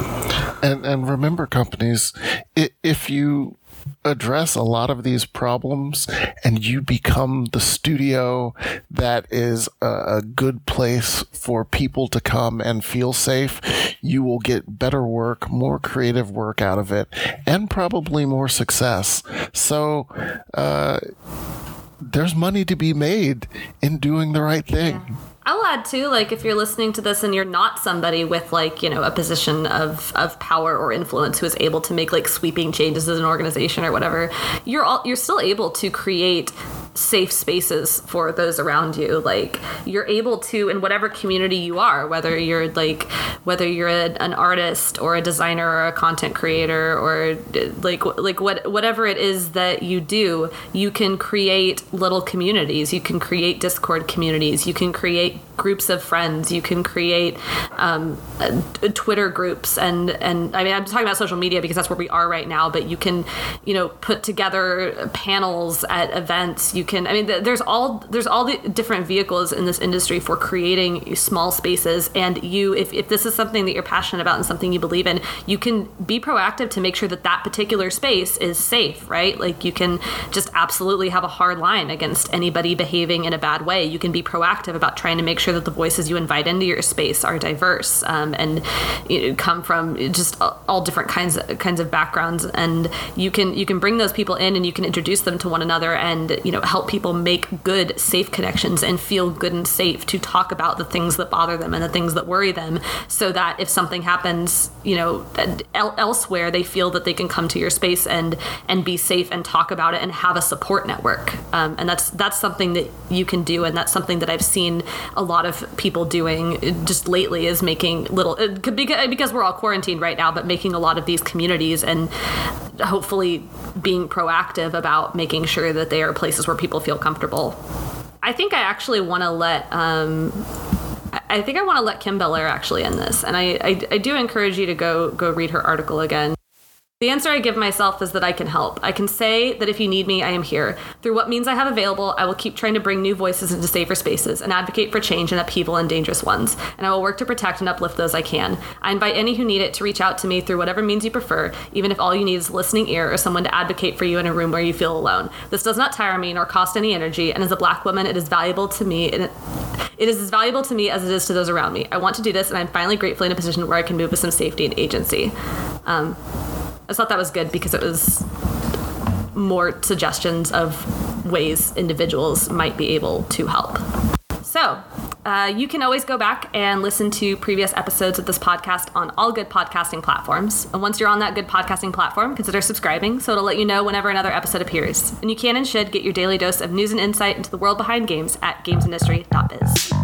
and remember, companies, if you address a lot of these problems and you become the studio that is a good place for people to come and feel safe, you will get better work, more creative work out of it, and probably more success. So there's money to be made in doing the right thing. Yeah. I'll add too, like, if you're listening to this and you're not somebody with, like, you know, a position of power or influence who is able to make like sweeping changes as an organization or whatever, you're still able to create safe spaces for those around you. Like, you're able to, in whatever community you are, whether you're an artist or a designer or a content creator or whatever it is that you do, you can create little communities. You can create Discord communities. You can create groups of friends. You can create Twitter groups, and I mean, I'm talking about social media because that's where we are right now, but you can, put together panels at events. You can, I mean, there's all the different vehicles in this industry for creating small spaces, and if this is something that you're passionate about and something you believe in, you can be proactive to make sure that particular space is safe, right? Like, you can just absolutely have a hard line against anybody behaving in a bad way. You can be proactive about trying to make sure that the voices you invite into your space are diverse and come from just all different kinds of backgrounds, and you can bring those people in, and you can introduce them to one another, and help people make good, safe connections and feel good and safe to talk about the things that bother them and the things that worry them, so that if something happens elsewhere, they feel that they can come to your space and be safe and talk about it and have a support network, and that's something that you can do, and that's something that I've seen a lot of people doing just lately, is making little, because we're all quarantined right now, but making a lot of these communities and hopefully being proactive about making sure that they are places where people feel comfortable. I think I actually want to let Kim Belair actually in this, and I do encourage you to go read her article again. The answer I give myself is that I can help. I can say that if you need me, I am here. Through what means I have available, I will keep trying to bring new voices into safer spaces and advocate for change and upheaval in dangerous ones, and I will work to protect and uplift those I can. I invite any who need it to reach out to me through whatever means you prefer, even if all you need is a listening ear or someone to advocate for you in a room where you feel alone. This does not tire me nor cost any energy, and as a black woman, it is valuable to me. It is as valuable to me as it is to those around me. I want to do this, and I'm finally gratefully in a position where I can move with some safety and agency. I thought that was good because it was more suggestions of ways individuals might be able to help. So, you can always go back and listen to previous episodes of this podcast on all good podcasting platforms. And once you're on that good podcasting platform, consider subscribing so it'll let you know whenever another episode appears. And you can and should get your daily dose of news and insight into the world behind games at GamesIndustry.biz.